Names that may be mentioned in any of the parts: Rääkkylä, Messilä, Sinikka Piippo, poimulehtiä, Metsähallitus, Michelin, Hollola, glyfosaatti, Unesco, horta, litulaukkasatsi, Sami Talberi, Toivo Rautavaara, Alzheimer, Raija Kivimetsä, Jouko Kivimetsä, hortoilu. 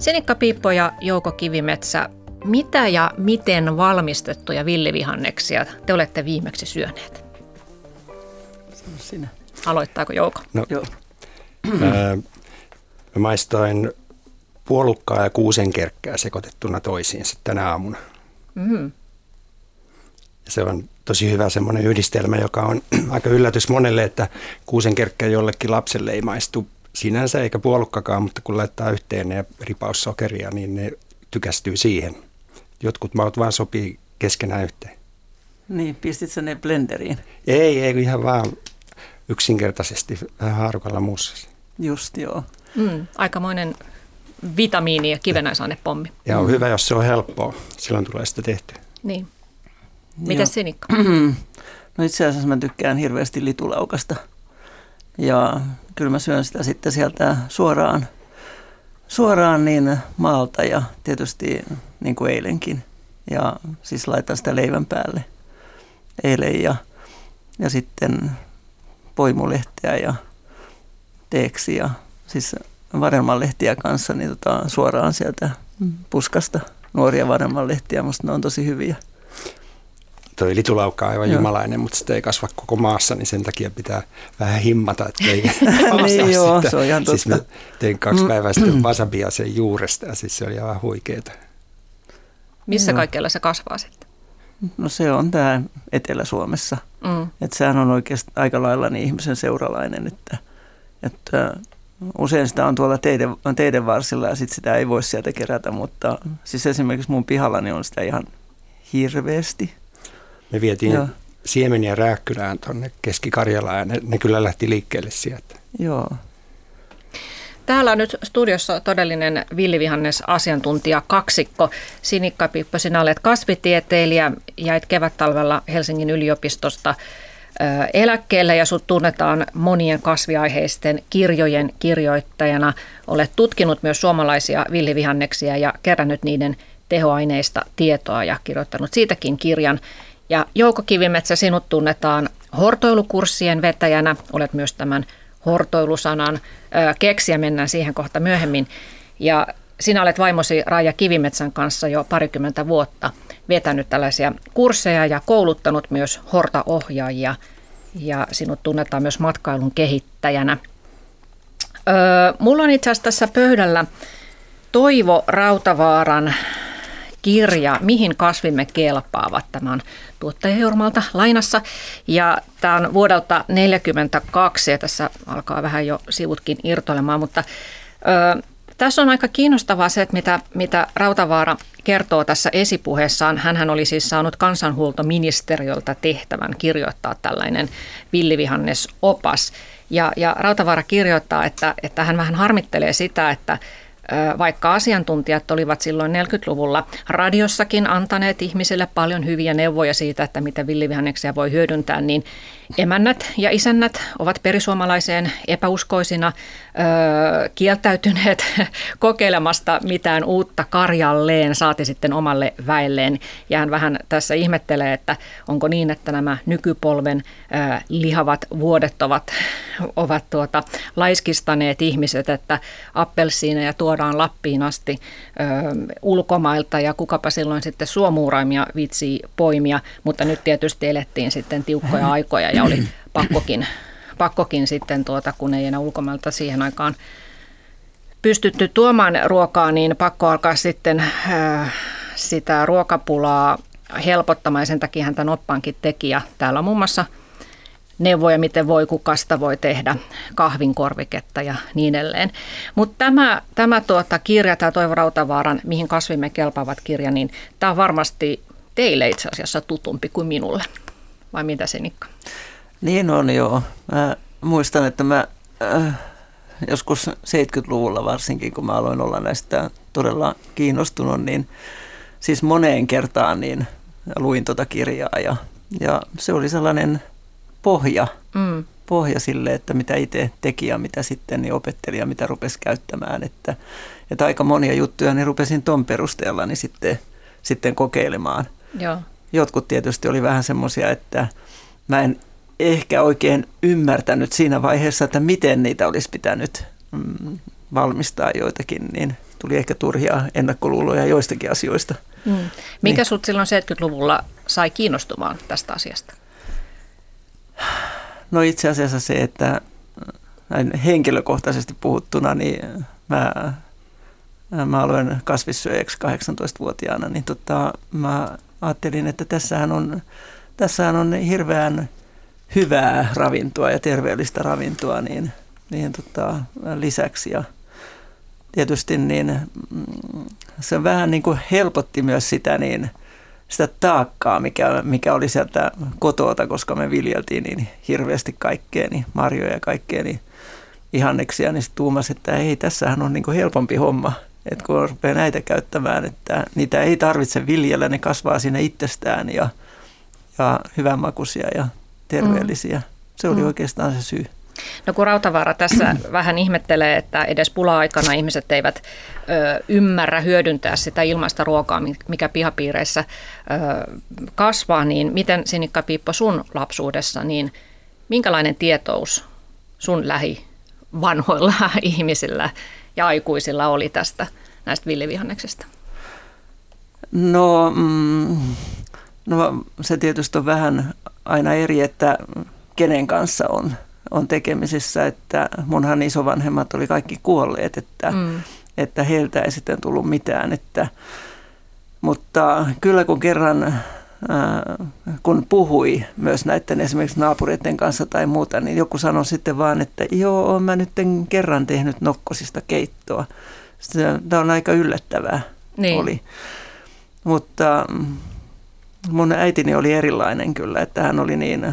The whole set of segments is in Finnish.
Sinikka Piippo ja Jouko Kivimetsä, mitä ja miten valmistettuja villivihanneksia te olette viimeksi syöneet? Sano sinä. Aloittaako Jouko? No, joo. Maistoin puolukkaa ja kuusenkerkkää sekoitettuna toisiinsa tänä aamuna. Mm. Se on tosi hyvä semmoinen yhdistelmä, joka on aika yllätys monelle, että kuusenkerkkä jollekin lapselle ei maistu sinänsä eikä puolukkakaan, mutta kun laittaa yhteen ne ripaus sokeria, niin ne tykästyy siihen. Jotkut maut vaan sopii keskenään yhteen. Niin, pistit sä ne blenderiin? Ei, ihan vaan yksinkertaisesti vähän haarukalla muussa. Just joo. Aikamoinen vitamiini- ja kivenaisainepommi. Ja on hyvä, jos se on helppoa. Silloin tulee sitä tehtyä. Niin. Mitäs Sinikka? No itse asiassa mä tykkään hirveästi litulaukasta. Ja kyllä mä syön sitä sitten sieltä suoraan niin maalta ja tietysti niin kuin eilenkin. Ja siis laitan sitä leivän päälle eilen ja sitten poimulehteä ja teeksi ja siis vadelmanlehtiä kanssa niin suoraan sieltä puskasta. Nuoria vadelmanlehtiä, musta ne on tosi hyviä. Toi litulaukka on aivan jumalainen, mutta sitä ei kasva koko maassa, niin sen takia pitää vähän himmata, ettei niin joo, sitä. Se on ihan totta. Siis mä tein 2 päivää sitten wasabia sen juuresta ja siis se oli aivan huikeeta. Missä kaikkialla se kasvaa sitten? No se on tää Etelä-Suomessa. Että sehän on oikeasti aika lailla niin ihmisen seuralainen, että usein sitä on tuolla teiden varsilla ja sit sitä ei voi sieltä kerätä, mutta siis esimerkiksi mun pihallani on sitä ihan hirveästi. Me vietiin siemeniä Rääkkylään tuonne Keski-Karjalaan ja ne kyllä lähti liikkeelle sieltä. Joo. Täällä on nyt studiossa todellinen villivihannesasiantuntija kaksikko. Sinikka Piippo, sinä olet kasvitieteilijä, jäit kevättalvella Helsingin yliopistosta eläkkeelle ja sut tunnetaan monien kasviaiheisten kirjojen kirjoittajana. Olet tutkinut myös suomalaisia villivihanneksia ja kerännyt niiden tehoaineista tietoa ja kirjoittanut siitäkin kirjan. Ja Jouko Kivimetsä, sinut tunnetaan hortoilukurssien vetäjänä. Olet myös tämän hortoilusanan keksijä, mennään siihen kohta myöhemmin. Ja sinä olet vaimosi Raija Kivimetsän kanssa jo parikymmentä vuotta vetänyt tällaisia kursseja ja kouluttanut myös hortaohjaajia. Ja sinut tunnetaan myös matkailun kehittäjänä. Mulla on itse asiassa tässä pöydällä Toivo Rautavaaran kirja Mihin kasvimme kelpaavat. Tämä on tuottajaheurmalta lainassa ja tämä on vuodelta 1942 ja tässä alkaa vähän jo sivutkin irtoilemaan, mutta tässä on aika kiinnostavaa se, että mitä Rautavaara kertoo tässä esipuheessaan. Hänhän oli siis saanut kansanhuoltoministeriöltä tehtävän kirjoittaa tällainen villivihannesopas ja Rautavaara kirjoittaa, että hän vähän harmittelee sitä, että vaikka asiantuntijat olivat silloin 40-luvulla radiossakin antaneet ihmisille paljon hyviä neuvoja siitä, että mitä villivihanneksia voi hyödyntää, niin emännät ja isännät ovat perisuomalaiseen epäuskoisina kieltäytyneet kokeilemasta mitään uutta karjalleen, saati sitten omalle väelleen. Ja hän vähän tässä ihmettelee, että onko niin, että nämä nykypolven lihavat vuodet ovat laiskistaneet ihmiset, että appelsiineja tuodaan Lappiin asti ulkomailta ja kukapa silloin sitten suomuuraimia viitsii poimia, mutta nyt tietysti elettiin sitten tiukkoja aikoja ja oli pakkokin sitten, kun ei enää ulkomailta siihen aikaan pystytty tuomaan ruokaa, niin pakko alkaa sitten sitä ruokapulaa helpottamaan ja sen takia hän tämän oppaankin teki. Ja täällä on muun muassa neuvoja, miten voikukasta voi tehdä kahvinkorviketta ja niin edelleen. Mutta tämä kirja, tämä Toivo Rautavaaran Mihin kasvimme kelpaavat -kirja, niin tämä on varmasti teille itse asiassa tutumpi kuin minulle. Vai mitä, Sinikka? Niin on joo. Mä muistan, että mä joskus 70-luvulla varsinkin, kun mä aloin olla näistä todella kiinnostunut, niin siis moneen kertaan niin luin tota kirjaa ja se oli sellainen pohja sille, että mitä itse teki ja mitä sitten niin opetteli ja mitä rupesi käyttämään. Että aika monia juttuja niin rupesin ton perusteella niin sitten kokeilemaan. Joo. Jotkut tietysti oli vähän semmoisia, että mä en ehkä oikein ymmärtänyt siinä vaiheessa, että miten niitä olisi pitänyt valmistaa joitakin, niin tuli ehkä turhia ennakkoluuloja joistakin asioista. Mm. Mikä niin. Sut silloin 70-luvulla sai kiinnostumaan tästä asiasta? No itse asiassa se, että näin henkilökohtaisesti puhuttuna, niin mä aloin kasvissyöjäksi 18-vuotiaana, niin mä ajattelin, että tässähän on hirveän hyvää ravintoa ja terveellistä ravintoa niin lisäksi. Ja tietysti niin se vähän niin kuin helpotti myös sitä taakkaa, mikä oli sieltä kotoota, koska me viljeltiin niin hirveästi kaikkea, niin marjoja ja kaikkea, niin ihanneksia, niin sitten tuumasi, että hei, tässähän on niin kuin helpompi homma, että kun rupeaa näitä käyttämään, että niitä ei tarvitse viljellä, ne kasvaa siinä itsestään ja hyvänmakuisia ja terveellisiä. Se oli oikeastaan se syy. No kun Rautavaara tässä vähän ihmettelee, että edes pula-aikana ihmiset eivät ymmärrä hyödyntää sitä ilmaista ruokaa, mikä pihapiireissä kasvaa, niin miten Sinikka Piippo sun lapsuudessa, niin minkälainen tietous sun lähivanhoilla ihmisillä ja aikuisilla oli tästä näistä villivihanneksista? No se tietysti on vähän aina eri, että kenen kanssa on tekemisissä, että munhan isovanhemmat oli kaikki kuolleet, että heiltä ei sitten tullut mitään. Mutta kyllä kun kerran, kun puhui myös näiden esimerkiksi naapureiden kanssa tai muuta, niin joku sanoi sitten vaan, että joo, olen mä nyt kerran tehnyt nokkosista keittoa. Tämä on aika yllättävää niin oli. Mutta mun äitini oli erilainen kyllä, että hän oli niin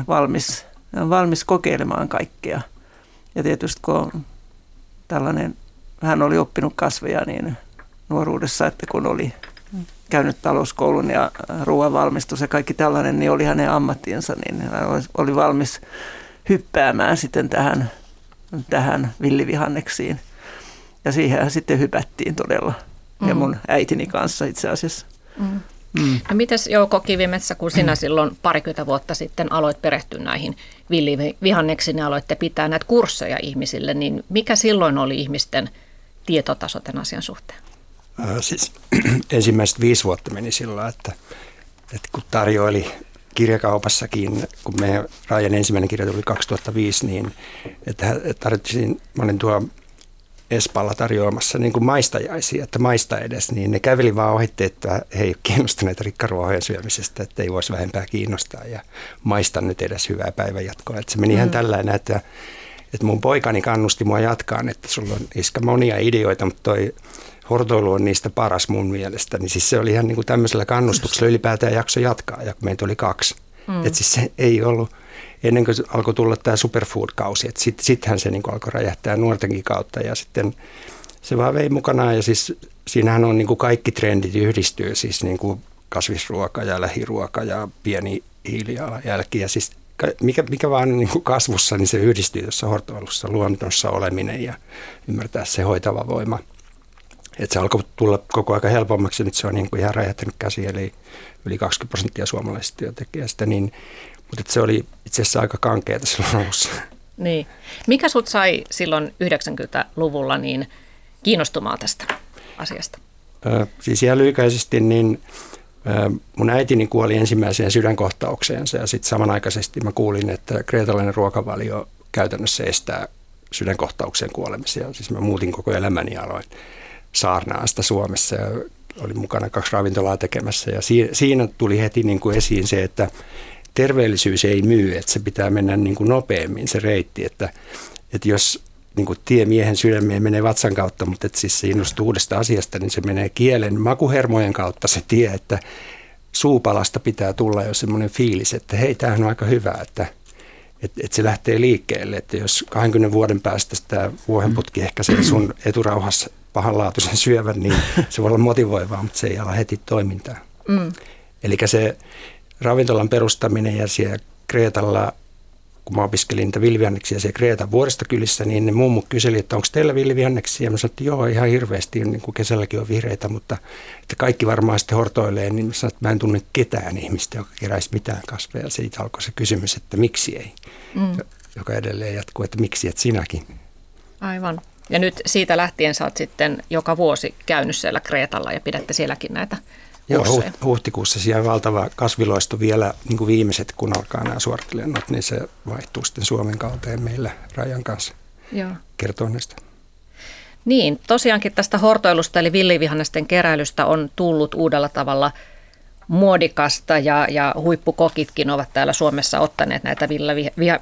valmis kokeilemaan kaikkea. Ja tietysti kun hän oli oppinut kasveja niin nuoruudessa, että kun oli käynyt talouskoulun ja ruoanvalmistus ja kaikki tällainen, niin oli hänen ammattinsa, niin hän oli valmis hyppäämään sitten tähän villivihanneksiin. Ja siihen sitten hypättiin todella. Ja mun äitini kanssa itse asiassa. No mites Jouko Kivimetsä, kun sinä silloin parikymmentä vuotta sitten aloit perehtyä näihin villivihanneksiin ja aloitte pitää näitä kursseja ihmisille, niin mikä silloin oli ihmisten tietotaso tämän asian suhteen? Siis ensimmäiset 5 vuotta meni sillä, että kun tarjoili kirjakaupassakin, kun meidän Raajan ensimmäinen kirja tuli 2005, niin että tarvittiin monen tuo Espalla tarjoamassa niin kuin maistajaisia, että maista edes, niin ne käveli vaan ohitte, että he ei ole kiinnostuneita rikkaruohojen syömisestä, että ei voisi vähempää kiinnostaa ja maista nyt edes hyvää päivänjatkoa. Että se meni ihan tällainen, että mun poikani kannusti mua jatkaan, että sulla on iskä monia ideoita, mutta toi hortoilu on niistä paras mun mielestä. Niin siis se oli ihan niin kuin tämmöisellä kannustuksella ylipäätään jakso jatkaa, ja meitä oli 2. Että siis se ei ollut ennen kuin alkoi tulla tämä superfood-kausi, että sittenhän se niin kuin alkoi räjähtää nuortenkin kautta ja sitten se vaan vei mukanaan ja siis siinähän on niin kuin kaikki trendit yhdistyy, siis niin kuin kasvisruoka ja lähiruoka ja pieni hiilijalanjälki ja siis mikä vaan niin kuin kasvussa, niin se yhdistyy tuossa hortoilussa, luonnossa oleminen ja ymmärtää se hoitava voima. Että se alkoi tulla koko ajan helpommaksi ja nyt se on niin kuin ihan räjähtänyt käsi, eli yli 20% suomalaisista työntekijästä, niin mutta se oli itse asiassa aika kankeata silloin alussa. Niin. Mikä sut sai silloin 90-luvulla niin kiinnostumaan tästä asiasta? Siis ihan lyhykäisesti, niin mun äitini kuoli ensimmäiseen sydänkohtaukseensa ja sitten samanaikaisesti mä kuulin, että kreetalainen ruokavalio käytännössä estää sydänkohtaukseen kuolemisia. Siis mä muutin koko elämäni ja aloin saarnaasta Suomessa ja olin mukana 2 ravintolaa tekemässä ja siinä tuli heti niin kuin esiin se, että terveellisyys ei myy, että se pitää mennä niin kuin nopeammin se reitti, että jos niin kuin tie miehen sydämeen menee vatsan kautta, mutta että siis se innostuu uudesta asiasta, niin se menee kielen makuhermojen kautta se tie, että suupalasta pitää tulla jo semmoinen fiilis, että hei, tämähän on aika hyvä, että se lähtee liikkeelle, että jos 20 vuoden päästä sitä vuohenputki ehkä se sun eturauhassa pahanlaatuisen syövän, niin se voi olla motivoivaa, mutta se ei ala heti toimintaa. Eli se ravintolan perustaminen ja siellä Kreetalla, kun mä opiskelin niitä villivianneksia siellä Kreetan vuoristokylissä, niin ne mummut kyseli, että onko teillä villivianneksia? Ja mä sanoin, että joo, ihan hirveästi, niin kuin kesälläkin on vihreitä, mutta että kaikki varmaan sitten hortoilee, niin mä sanoin, että mä en tunne ketään ihmistä, joka keräisi mitään kasveja. Siitä alkoi se kysymys, että miksi ei, joka edelleen jatkuu, että miksi et sinäkin. Aivan. Ja nyt siitä lähtien sä oot sitten joka vuosi käynyt siellä Kreetalla ja pidätte sielläkin näitä kursseja. Joo, huhtikuussa siellä valtava kasviloisto vielä niin kuin viimeiset, kun alkaa nämä suorattilennot, niin se vaihtuu sitten Suomen kauteen meillä Rajan kanssa. Joo. Kertoo näistä. Niin, tosiaankin tästä hortoilusta eli villivihannesten keräilystä on tullut uudella tavalla muodikasta ja huippukokitkin ovat täällä Suomessa ottaneet näitä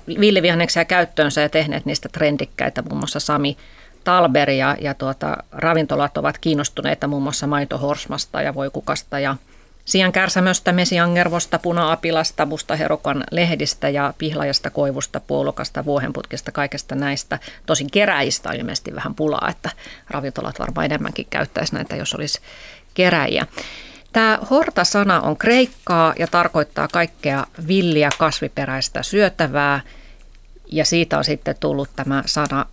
villivihanneksia käyttöönsä ja tehneet niistä trendikkäitä, muun muassa Sami Talberi ja ravintolat ovat kiinnostuneita muun muassa maitohorsmasta ja voikukasta ja siankärsämöstä, mesiangervosta, puna-apilasta, mustaherukan lehdistä ja pihlajasta, koivusta, puolukasta, vuohenputkista, kaikesta näistä. Tosin keräjistä on ilmeisesti vähän pulaa, että ravintolat varmaan enemmänkin käyttäisi näitä, jos olisi keräjiä. Tämä horta-sana on kreikkaa ja tarkoittaa kaikkea villiä kasviperäistä syötävää ja siitä on sitten tullut tämä sana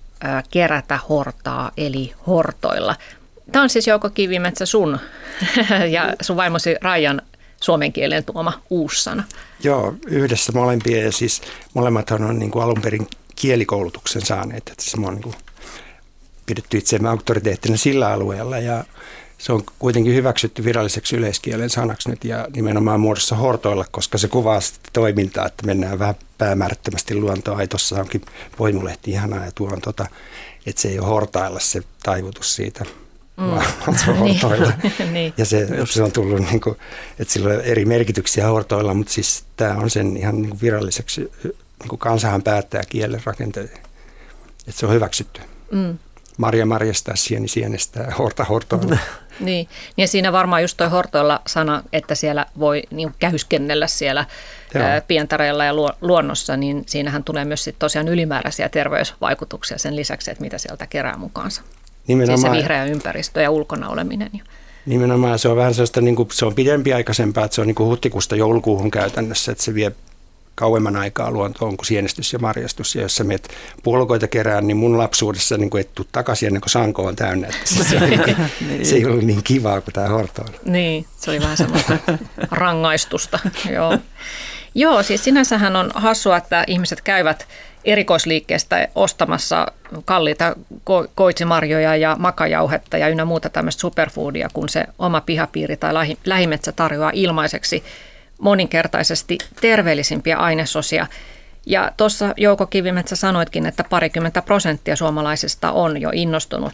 kerätä hortaa eli hortoilla. Tämä on siis Jouko Kivimetsä sun ja sun vaimosi Raijan suomen kielen tuoma uusi sana. Joo, yhdessä molempia ja siis molemmathan on niin kuin alun perin kielikoulutuksen saaneet. Että siis me on niin kuin pidetty itseämme auktoriteettina sillä alueella ja se on kuitenkin hyväksytty viralliseksi yleiskielen sanaksi nyt ja nimenomaan muodossa hortoilla, koska se kuvaa sitä toimintaa, että mennään vähän päämäärättömästi luontoon. Ai, tuossa onkin voimulehti ihanaa ja tuo on että se ei ole hortailla se taivutus siitä. Niin. Ja se on tullut, niin kuin, että sillä on eri merkityksiä hortoilla, mutta siis tämä on sen ihan niin viralliseksi, niin kansahan päättää kielen rakenteen, että se on hyväksytty. Mm. Marja marjastaa, sieni sienestää, horta hortoilla. Niin, ja siinä varmaan just toi hortoilla-sana, että siellä voi niin kähyskennellä siellä pientareilla ja luonnossa, niin siinähän tulee myös sit tosiaan ylimääräisiä terveysvaikutuksia sen lisäksi, että mitä sieltä kerää mukaansa. Nimenomaan. Siis se vihreä ympäristö ja ulkona oleminen. Nimenomaan. Se on vähän sellaista, niin kuin, se on pidempiaikaisempaa, että se on niin kuin huhtikuusta joulukuuhun käytännössä, että se vie kauemman aikaa luontoon kuin sienestys ja marjastus. Ja jos sä menet puolukoita kerään, niin mun lapsuudessa niin kuin et tule takaisin ennen kuin sanko on täynnä. Se ei ollut niin kivaa kuin tämä horto on. Niin, se oli vähän semmoista rangaistusta. Joo, siis sinänsähän on hassua, että ihmiset käyvät erikoisliikkeestä ostamassa kalliita koitsimarjoja ja makajauhetta ja ynnä muuta tämmöistä superfoodia, kun se oma pihapiiri tai lähimetsä tarjoaa ilmaiseksi moninkertaisesti terveellisimpiä ainesosia. Ja tuossa Jouko Kivimetsä sanoitkin, että 20% suomalaisista on jo innostunut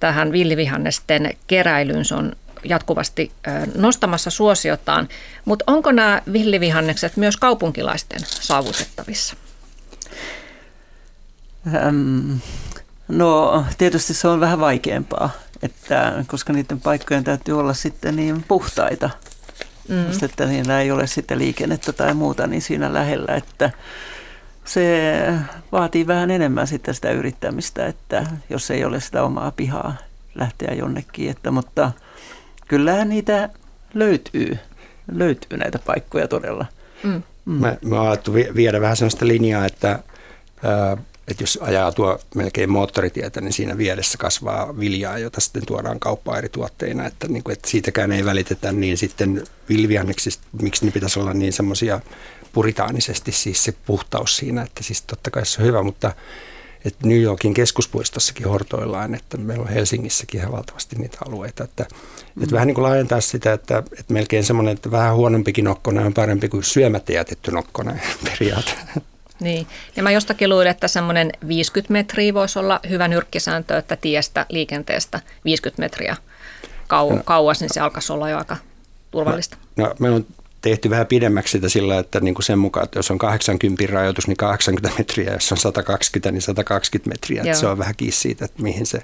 tähän villivihannesten keräilyyn. Se on jatkuvasti nostamassa suosiotaan, mutta onko nämä villivihannekset myös kaupunkilaisten saavutettavissa? No tietysti se on vähän vaikeampaa, että, koska niiden paikkojen täytyy olla sitten niin puhtaita, että niillä ei ole sitten liikennettä tai muuta niin siinä lähellä, että se vaatii vähän enemmän sitten sitä yrittämistä, että jos ei ole sitä omaa pihaa lähteä jonnekin, että, mutta kyllähän niitä löytyy näitä paikkoja todella. Me on alettu viedä vähän sellaista linjaa, että jos ajaa tuo melkein moottoritietä, niin siinä vieressä kasvaa viljaa, jota sitten tuodaan kauppaan eri tuotteina. Että, niin kuin, että siitäkään ei välitetä, niin sitten villivihanneksista, miksi ne pitäisi olla niin semmoisia puritaanisesti, siis se puhtaus siinä, että siis totta kai se on hyvä, mutta että New Yorkin keskuspuistossakin hortoillaan, että meillä on Helsingissäkin ihan valtavasti niitä alueita. Että vähän niin kuin laajentaa sitä, että melkein semmoinen, että vähän huonompikin nokkona on parempi kuin syömättä jätetty nokkona periaatteessa. Niin, ja mä jostakin luin, että semmoinen 50 metriä voisi olla hyvä nyrkkisääntö, että tiestä liikenteestä 50 metriä kauas, niin se alkaisi olla jo aika turvallista. No me on tehty vähän pidemmäksi sitä sillä, että niinku sen mukaan, että jos on 80 rajoitus, niin 80 metriä, jos on 120, niin 120 metriä. Että se on vähän kiinni siitä, että mihin se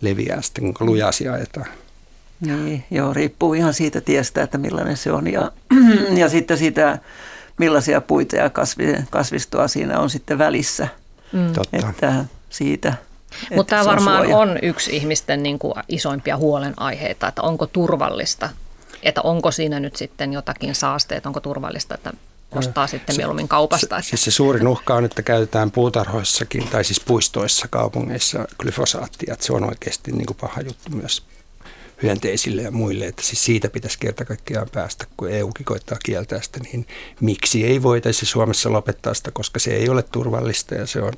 leviää sitten, kuinka lujaa se ajetaan. Niin, joo, riippuu ihan siitä tiestä, että millainen se on ja sitten siitä millaisia puita ja kasvistoa siinä on sitten välissä. Että siitä. Mutta tämä varmaan on yksi ihmisten niin kuin isoimpia huolenaiheita, että onko turvallista, että onko siinä nyt sitten jotakin saasteet, onko turvallista, että ostaa sitten mieluummin kaupasta. Siis se suurin uhka on, että käytetään puutarhoissakin tai siis puistoissa kaupungeissa glyfosaattia, että se on oikeasti niin kuin paha juttu myös hyönteisille ja muille, että siis siitä pitäisi kerta kaikkiaan päästä, kun EUkin koittaa kieltää sitä, niin miksi ei voitaisi Suomessa lopettaa sitä, koska se ei ole turvallista ja se on,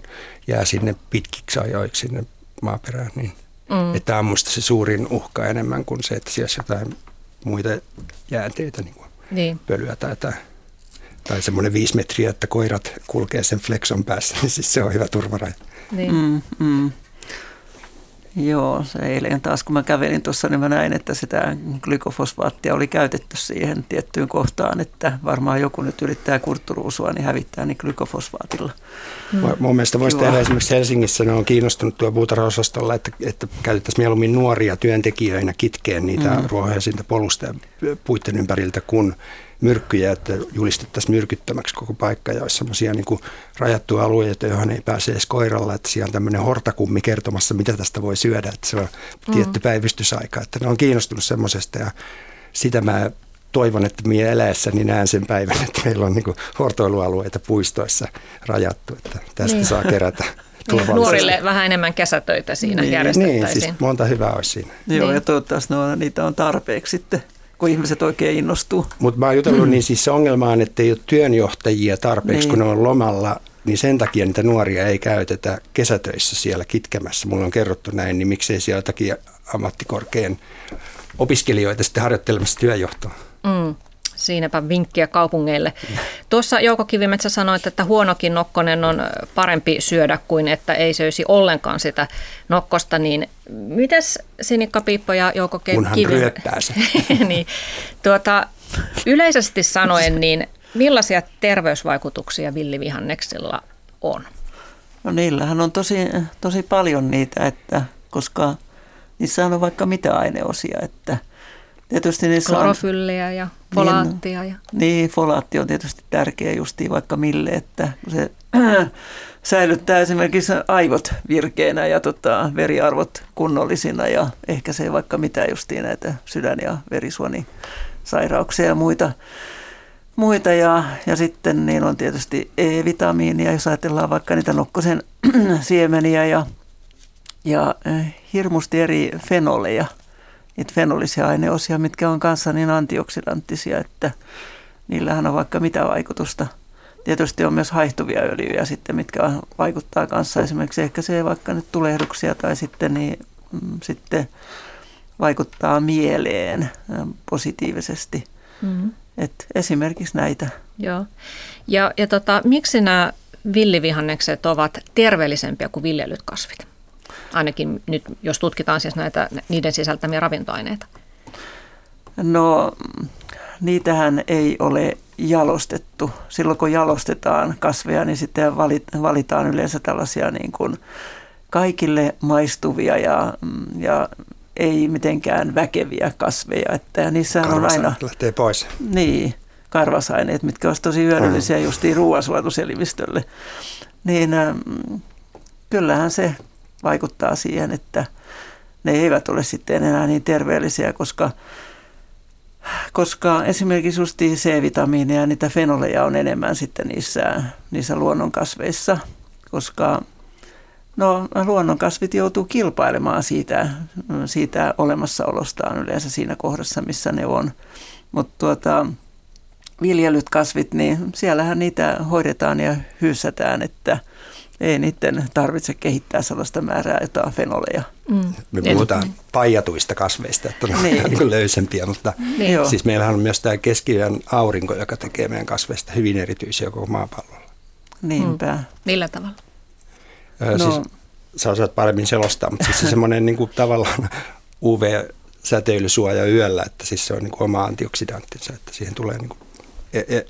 jää sinne pitkiksi ajoiksi sinne maaperään. Niin. Mm. Tämä on minusta se suurin uhka enemmän kuin se, että siellä olisi jotain muita jäänteitä, niin kuin pölyä tai jotain. Tai semmoinen 5 metriä, että koirat kulkee sen flexon päässä, niin siis se on hyvä turvaraja. Niin. Joo, se eilen taas kun mä kävelin tuossa, niin mä näin, että sitä glykofosfaattia oli käytetty siihen tiettyyn kohtaan, että varmaan joku nyt yrittää kurtturuusua, niin hävittää niin glykofosfaatilla. Mun mielestä voisi tehdä esimerkiksi Helsingissä, ne on kiinnostunut tuo puutarhaosastolla, että käytettäisiin mieluummin nuoria työntekijöinä kitkeen niitä ruoheisinta polusta ja puitten ympäriltä, kun myrkkyjä, että julistettaisiin myrkyttömäksi koko paikka ja olisi sellaisia niin kuin rajattuja alueita, johon ei pääse edes koiralla, että siellä on tämmöinen hortakummi kertomassa, mitä tästä voi syödä, että se on tietty päivystysaika, että ne on kiinnostunut semmoisesta ja sitä mä toivon, että minä eläessäni näen sen päivän, että meillä on niin kuin hortoilualueita puistoissa rajattu, että tästä saa kerätä. Nuorille vähän enemmän kesätöitä siinä järjestettäisiin. Niin, siis monta hyvää olisi siinä. Joo, ja toivottavasti niitä on tarpeeksi sitten, kun ihmiset oikein innostuu. Mutta mä oon jutellut, niin siis se ongelma on, että ei ole työnjohtajia tarpeeksi, kun ne on lomalla, niin sen takia niitä nuoria ei käytetä kesätöissä siellä kitkemässä. Mulla on kerrottu näin, niin miksei siellä jotakin ammattikorkean opiskelijoita sitten harjoittelemassa työjohtoa. Siinäpä vinkkiä kaupungeille. Tuossa Jouko Kivimetsä sanoi, että huonokin nokkonen on parempi syödä kuin että ei söisi ollenkaan sitä nokkosta. Niin mitäs Sinikka Piippo ja Jouko Kivimetsä? Niin, yleisesti sanoen, niin millaisia terveysvaikutuksia villivihanneksilla on? No niillähän on tosi paljon niitä, että, koska niissä on vaikka mitä aineosia, että tietysti niissä on klorofylliä ja folaattia. Niin, folaatti on tietysti tärkeä justiin vaikka mille, että se säilyttää esimerkiksi aivot virkeänä ja veriarvot kunnollisina ja ehkäisee vaikka mitä justiin näitä sydän- ja verisuonisairauksia ja muita. Ja sitten niin on tietysti E-vitamiinia, jos ajatellaan vaikka niitä nokkosen siemeniä ja hirmusti eri fenoleja. Niitä fenolisia aineosia, mitkä on kanssa niin antioksidanttisia, että niillähän on vaikka mitä vaikutusta. Tietysti on myös haihtuvia öljyjä sitten, mitkä vaikuttaa kanssa esimerkiksi ehkä se vaikka nyt tulehduksia tai sitten, sitten vaikuttaa mieleen positiivisesti. Mm-hmm. Et esimerkiksi näitä. Joo. Ja miksi nämä villivihannekset ovat terveellisempiä kuin viljelyt kasvit? Ainakin nyt, jos tutkitaan siis näitä niiden sisältämiä ravintoaineita. No, niitähän ei ole jalostettu. Silloin kun jalostetaan kasveja, niin sitten valitaan yleensä tällaisia niin kuin kaikille maistuvia ja ei mitenkään väkeviä kasveja. Että niissähän on aina lähtee pois. Niin, karvasaineet, mitkä olisi tosi hyödyllisiä justiin ruoansulatuselimmistölle. Niin kyllähän se vaikuttaa siihen, että ne eivät ole sitten enää niin terveellisiä, koska esimerkiksi justiin C-vitamiineja ja niitä fenoleja on enemmän sitten niissä luonnonkasveissa, koska luonnonkasvit joutuu kilpailemaan siitä olemassaolostaan yleensä siinä kohdassa, missä ne on. Mutta viljelyt kasvit, niin siellähän niitä hoidetaan ja hyysätään, että ei niiden tarvitse kehittää sellaista määrää jotain fenoleja. Me puhutaan paijatuista kasveista, että ne on niin löysempiä, mutta siis meillähän on myös tämä keskiajan aurinko, joka tekee meidän kasveista hyvin erityisiä koko maapallolla. Niinpä. Millä tavalla? Siis, sä osaat paremmin selostaa, mutta siis se semmoinen niin kuin tavallaan UV-säteilysuoja yöllä, että siis se on niin kuin oma antioksidanttinsa, että siihen tulee niin kuin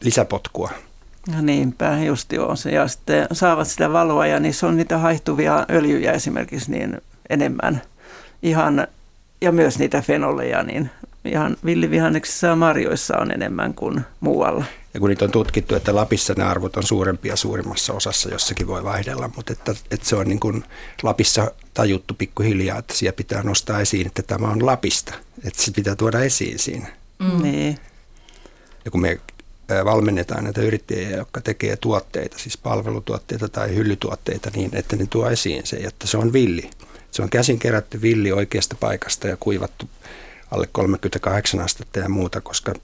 lisäpotkua. No niinpä, just joo. Ja sitten saavat sitä valoa ja niissä on niitä haihtuvia öljyjä esimerkiksi niin enemmän. Ja myös niitä fenoleja, niin ihan villivihanneksissa ja marjoissa on enemmän kuin muualla. Ja kun niitä on tutkittu, että Lapissa ne arvot on suurempia suurimmassa osassa, jossakin voi vaihdella, mutta että se on niin kuin Lapissa tajuttu pikkuhiljaa, että siellä pitää nostaa esiin, että tämä on Lapista. Että se pitää tuoda esiin siinä. Niin. Ja kun me valmennetaan näitä yrittäjiä, jotka tekee tuotteita, siis palvelutuotteita tai hyllytuotteita niin, että ne tuo esiin se, että se on villi. Se on käsin kerätty villi oikeasta paikasta ja kuivattu alle 38 astetta ja muuta, koska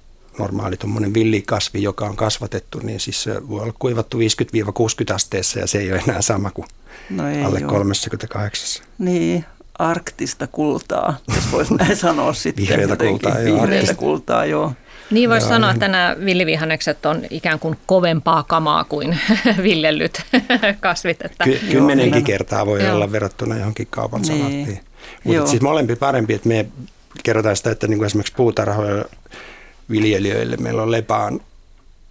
normaali tuommoinen villikasvi, joka on kasvatettu, niin siis se voi olla kuivattu 50-60 asteessa ja se ei ole enää sama kuin alle 38. Niin, arktista kultaa, jos voisi näin sanoa sitten. Vihreätä kultaa, joo. Niin voisi sanoa, että nämä villivihannekset on ikään kuin kovempaa kamaa kuin viljellyt kasvit. Että. Kymmenenkin kertaa voi olla verrattuna johonkin kaupan salaattiin. Mutta siis molempi parempi, että me kerrotaan sitä, että niinku esimerkiksi puutarhoilla viljelijöille meillä on Lepaan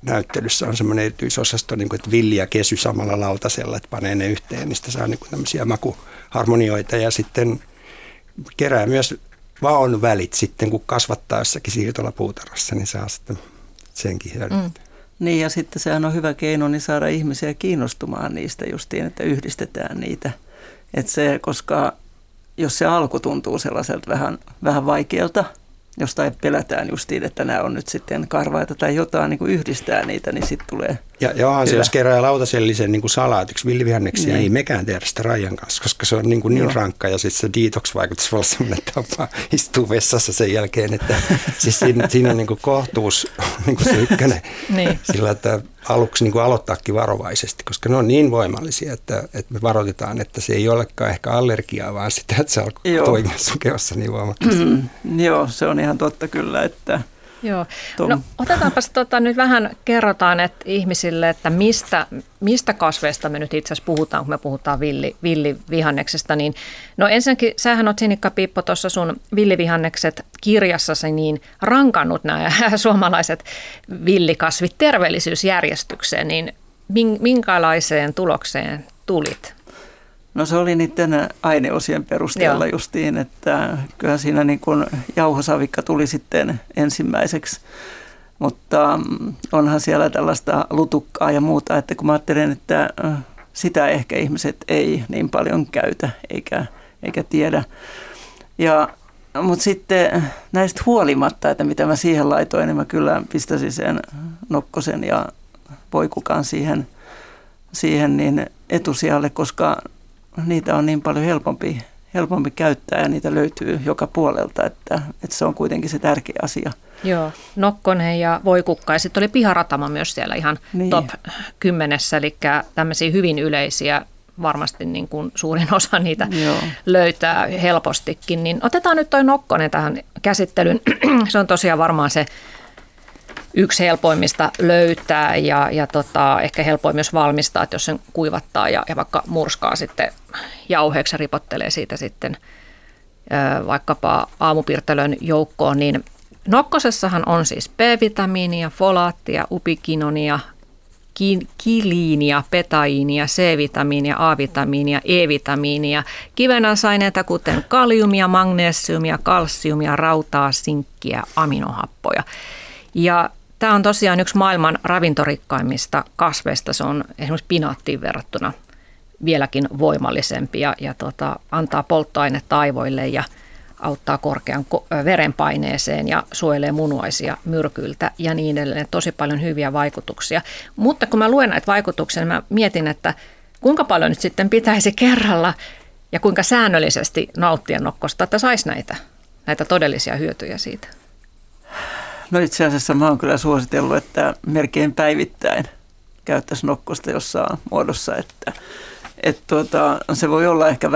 näyttelyssä on semmoinen erityisosasto, niinku, että villi ja kesy samalla lautasella, että panee ne yhteen, niistä saa niinku tämmöisiä makuharmonioita ja sitten kerää myös vaon välit sitten, kun kasvattaa jossakin siirtolapuutarhassa, niin saa sitten senkin hyödyntää. Niin ja sitten sehän on hyvä keino niin saada ihmisiä kiinnostumaan niistä justiin, että yhdistetään niitä. Että se, koska jos se alku tuntuu sellaiselta vähän vaikealta, jostain pelätään justiin, että nämä on nyt sitten karvaita tai jotain, niin kuin yhdistää niitä, niin sitten tulee. Ja onhan se, jos kerää lautasellisen niin kuin salaatiksi, villivihanneksia, niin ei mekään tehdä sitä Raijan kanssa, koska se on niin rankka ja sitten se detox-vaikutus voi olla sellainen tapa istua vessassa sen jälkeen, että siis siinä on niin kuin kohtuus niin kuin se ykkönen sillä, että aluksi niin kuin aloittaakin varovaisesti, koska ne on niin voimallisia, että me varoitetaan, että se ei olekaan ehkä allergiaa, vaan sitä, että se alkaa toimia sun keossa niin voimakkaasti. Joo, se on ihan totta kyllä, että. Joo. No, otetaanpas nyt vähän kerrotaan että ihmisille, että mistä kasveista me nyt itse asiassa puhutaan, kun me puhutaan villivihanneksesta. Niin, no ensinnäkin, sähän olet Sinikka Piippo tuossa sun villivihannekset kirjassasi niin rankannut nämä suomalaiset villikasvit terveellisyysjärjestykseen, niin minkälaiseen tulokseen tulit? No se oli niiden aineosien perusteella justiin, että kyllähän siinä niin kuin jauhosavikka tuli sitten ensimmäiseksi, mutta onhan siellä tällaista lutukkaa ja muuta, että kun mä ajattelen, että sitä ehkä ihmiset ei niin paljon käytä eikä tiedä. Mutta sitten näistä huolimatta, että mitä mä siihen laitoin, niin mä kyllä pistäisin sen nokkosen ja voikukan siihen niin etusijalle, koska niitä on niin paljon helpompi käyttää ja niitä löytyy joka puolelta, että se on kuitenkin se tärkeä asia. Joo, nokkonen ja voikukka ja sitten oli piharatama myös siellä ihan top 10, eli tämmöisiä hyvin yleisiä, varmasti niin kuin suurin osa niitä löytää helpostikin. Niin otetaan nyt toi nokkonen tähän käsittelyyn, se on tosiaan varmaan se yksi helpoimmista löytää ja ehkä helpoin myös valmistaa, että jos sen kuivattaa ja vaikka murskaa sitten jauheeksi ja ripottelee siitä sitten vaikkapa aamupirtelön joukkoon, niin nokkosessahan on siis B-vitamiinia, folaattia, upikinonia, kiliinia, betaiinia, C-vitamiinia, A-vitamiinia, E-vitamiinia, kivenasaineita kuten kaliumia, magneesiumia, kalsiumia, rautaa, sinkkiä, aminohappoja. Ja tämä on tosiaan yksi maailman ravintorikkaimmista kasveista. Se on esimerkiksi pinaattiin verrattuna vieläkin voimallisempi ja antaa polttoainetta aivoille ja auttaa korkean verenpaineeseen ja suojelee munuaisia myrkyiltä ja niin edelleen. Tosi paljon hyviä vaikutuksia. Mutta kun mä luen näitä vaikutuksia, niin mä mietin, että kuinka paljon nyt sitten pitäisi kerralla ja kuinka säännöllisesti nauttia nokkosta, että saisi näitä todellisia hyötyjä siitä. No itse asiassa mä oon kyllä suositellut, että melkein päivittäin käyttäisi nokkosta jossain muodossa, että se voi olla ehkä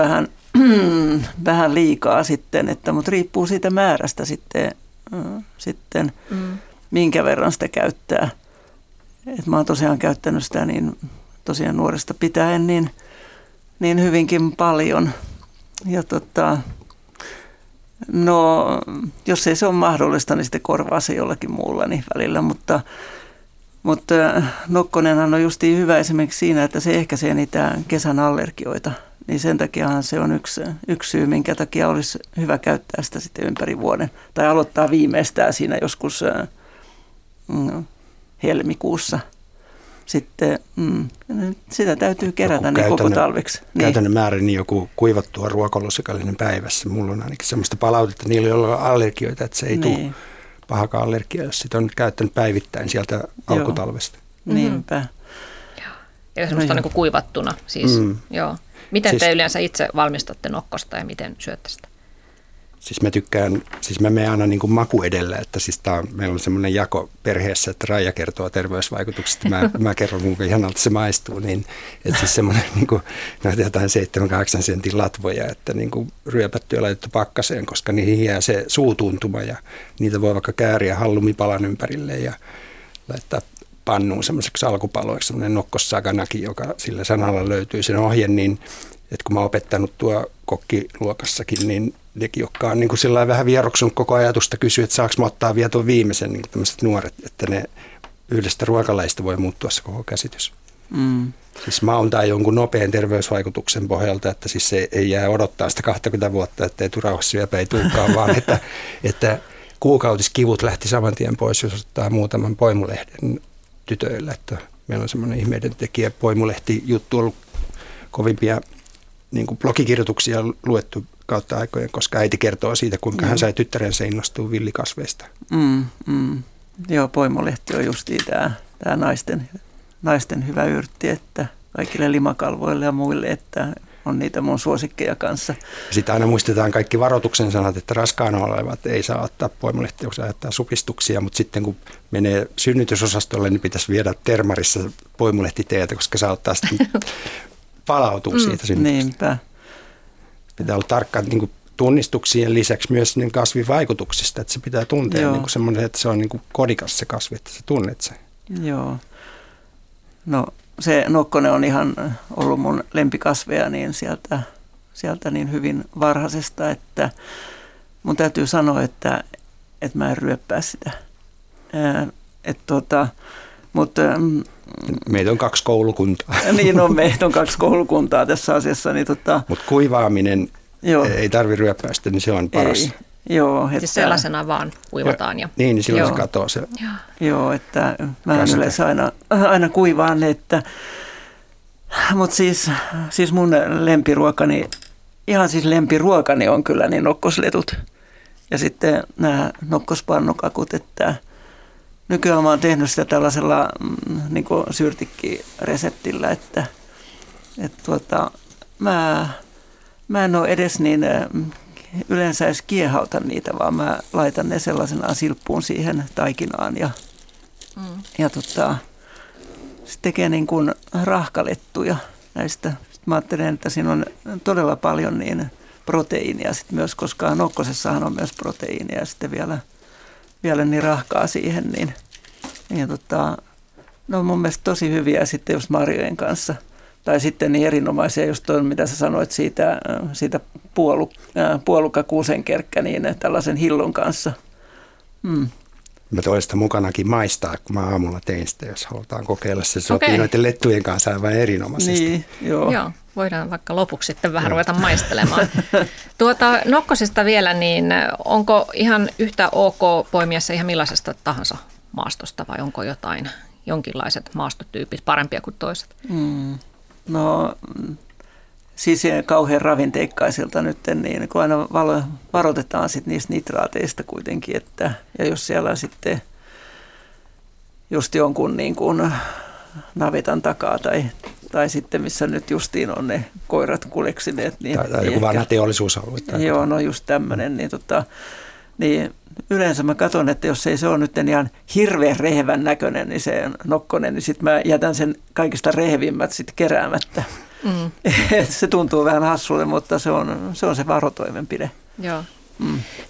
vähän liikaa sitten, mutta riippuu siitä määrästä sitten minkä verran sitä käyttää. Et mä oon tosiaan käyttänyt sitä niin tosiaan nuoresta pitäen niin hyvinkin paljon ja no, jos ei se ole mahdollista, niin sitten korvaa se jollakin muulla niin välillä, mutta nokkonenhan on justiin hyvä esimerkiksi siinä, että se ehkäisee niitä kesän allergioita, niin sen takiahan se on yksi syy, minkä takia olisi hyvä käyttää sitä sitten ympäri vuoden tai aloittaa viimeistään siinä joskus helmikuussa. Sitten sitä täytyy kerätä niin koko talveksi. Käytännön määrin niin joku kuivattua ruokalusikallinen päivässä. Mulla on ainakin sellaista palautetta niillä, joilla on allergioita, että se ei tule pahakaan allergia, jos sitä on käyttänyt päivittäin sieltä alkutalvesta. Niinpä. Ja semmoista niin kuivattuna siis. Miten siis te yleensä itse valmistatte nokkosta ja miten syötte sitä? Siis mä tykkään, siis mä menen aina niin kuin maku edellä, että siis meillä on semmoinen jako perheessä, että Raija kertoo terveysvaikutuksista, mä kerron kuinka ihanalta se maistuu, niin että siis semmoinen niin kuin näitä jotain 7-8 sentin latvoja, että niin kuin ryöpätty ja laitettu pakkaseen, koska niihin jää se suutuntuma ja niitä voi vaikka kääriä hallumipalan ympärille ja laittaa pannuun semmoiseksi alkupaloiksi, semmoinen nokkossaganaki, joka sillä sanalla löytyy sen ohje, niin että kun mä oon opettanut tuo kokkiluokassakin, niin nekin, jotka on niin kuin sillä vähän vieroksunut koko ajatusta, kysyy, että saanko mä ottaa vielä tuon viimeisen, niin tämmöiset nuoret, että ne yhdestä ruokalaista voi muuttua se koko käsitys. Mm. Siis maun tai jonkun nopean terveysvaikutuksen pohjalta, että siis se ei jää odottaa sitä 20 vuotta, että ei turauhassyöpä, ei tulekaan, vaan että kuukautiskivut lähti saman tien pois, jos ottaa muutaman poimulehden tytöillä. Että meillä on semmoinen ihmeiden tekijä poimulehti juttu ollut kovimpia niin kuin blogikirjoituksia luettu kautta aikojen, koska äiti kertoo siitä, kuinka hän sai tyttärensä innostua villikasveista. Joo, poimolehti on justiin tämä naisten hyvä yrtti, että kaikille limakalvoille ja muille, että on niitä mun suosikkeja kanssa. Sitten aina muistetaan kaikki varoituksen sanat, että raskaana olevat ei saa ottaa poimolehtiä, kun ajattaa supistuksia, mutta sitten kun menee synnytysosastolle, niin pitäisi viedä termarissa poimolehtiteetä, koska saattaa sitten palautua siitä synnytyksestä. Niinpä. Pitää olla tarkkaan niin tunnistuksien lisäksi myös niin kasvivaikutuksista, että se pitää tuntea niin semmoinen, että se on niin kodikas se kasvi, että sä tunnet sen. Joo. No se nokkonen on ihan ollut mun lempikasveja niin sieltä niin hyvin varhaisesta, että mun täytyy sanoa, että mä en ryöppää sitä. Mutta meitä on kaksi koulukuntaa. Niin on, meitä on kaksi koulukuntaa tässä asiassa. Niin mutta kuivaaminen ei tarvitse ryöppäistä, niin se on paras. Joo, että siis sellaisena vaan kuivataan. Ja niin, silloin se katoaa se. Joo, että mä en yleensä aina kuivaan. Mutta siis mun lempiruokani, ihan siis lempiruokani on kyllä niin nokkosletut. Ja sitten nämä nokkospannukakut, että nykyään mä oon tehnyt sitä tällaisella niin kuin syrtikkireseptillä, että mä en ole edes niin yleensä edes kiehauta niitä, vaan mä laitan ne sellaisenaan silppuun siihen taikinaan ja sit tekee niin kuin rahkalettuja näistä. Sitten mä ajattelen, että siinä on todella paljon niin proteiinia sit myös, koska nokkosessahan on myös proteiinia ja sitten vielä niin rahkaa siihen, niin ne on mun mielestä tosi hyviä sitten just marjojen kanssa. Tai sitten niin erinomaisia just tuon, mitä sä sanoit siitä puolukkakuusenkerkkä, niin tällaisen hillon kanssa. Mä toin sitä mukanakin maistaa, kun mä aamulla tein sitä, jos halutaan kokeilla. Se sopii noiden lettujen kanssa aivan erinomaisesti. Niin, joo. Voidaan vaikka lopuksi sitten vähän ruveta maistelemaan. Nokkosista vielä, niin onko ihan yhtä ok poimia se ihan millaisesta tahansa maastosta vai onko jonkinlaiset maastotyypit parempia kuin toiset? No siis kauhean ravinteikkaisilta nyt, niin kun aina varoitetaan sit niistä nitraateista kuitenkin, että ja jos siellä sitten just jonkun niin kuin navetan takaa tai sitten missä nyt justiin on ne koirat kuleksineet. Niin tai joku vanha teollisuusalue. Joo, no just tämmöinen. Niin yleensä mä katson, että jos ei se ole nyt ihan hirveän rehevän näköinen, niin se nokkonen, niin sitten mä jätän sen kaikista rehevimmät sitten keräämättä. Se tuntuu vähän hassulle, mutta se on se varotoimenpide. Joo.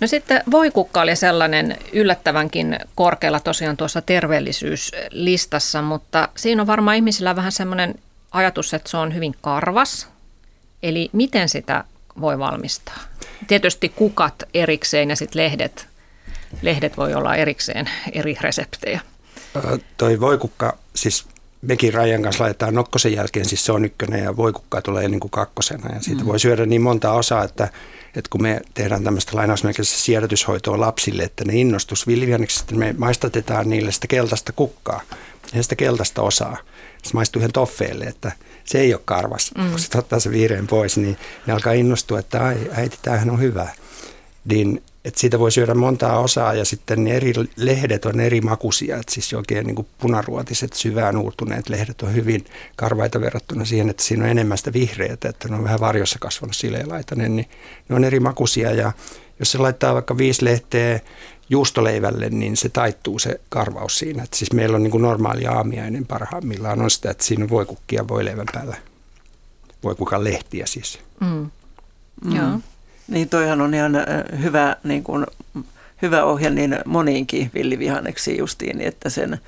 No sitten voikukka oli sellainen yllättävänkin korkealla tosiaan tuossa terveellisyyslistassa, mutta siinä on varmaan ihmisillä vähän semmoinen ajatus, että se on hyvin karvas, eli miten sitä voi valmistaa? Tietysti kukat erikseen ja sitten lehdet voi olla erikseen eri reseptejä. Toi voikukka, siis mekin Raijan kanssa laitetaan nokkosen jälkeen, siis se on ykkönen ja voikukka tulee niin kuin kakkosena ja siitä voi syödä niin monta osaa, että kun me tehdään tämmöistä lainausmerkissä siedätyshoitoa lapsille, että ne innostus viljaneksista, me maistatetaan niille sitä keltaista kukkaa ja sitä keltaista osaa. Se maistuu ihan toffeelle, että se ei ole karvas. Kun se ottaa sen vihreän pois, niin ne alkaa innostua, että ai äiti, tämähän on hyvä. Niin että siitä voi syödä montaa osaa ja sitten ne eri lehdet on eri makuisia. Että siis oikein niin kuin punaruotiset, syvään uurtuneet lehdet on hyvin karvaita verrattuna siihen, että siinä on enemmän sitä vihreätä, että ne on vähän varjossa kasvanut sileenlaitainen, niin ne on eri makuisia. Ja jos se laittaa vaikka 5 lehteä juustoleivälle, niin se taittuu se karvaus siinä. Että siis meillä on niin kuin normaali aamiainen parhaimmillaan on sitä, että siinä voi kukkia voi leivän päällä. Voi kukaan lehtiä siis. Mm. Mm. Joo. Niin toihan on ihan hyvä, niin kuin, hyvä ohje niin moniinkin villivihanneksiin justiin, että sen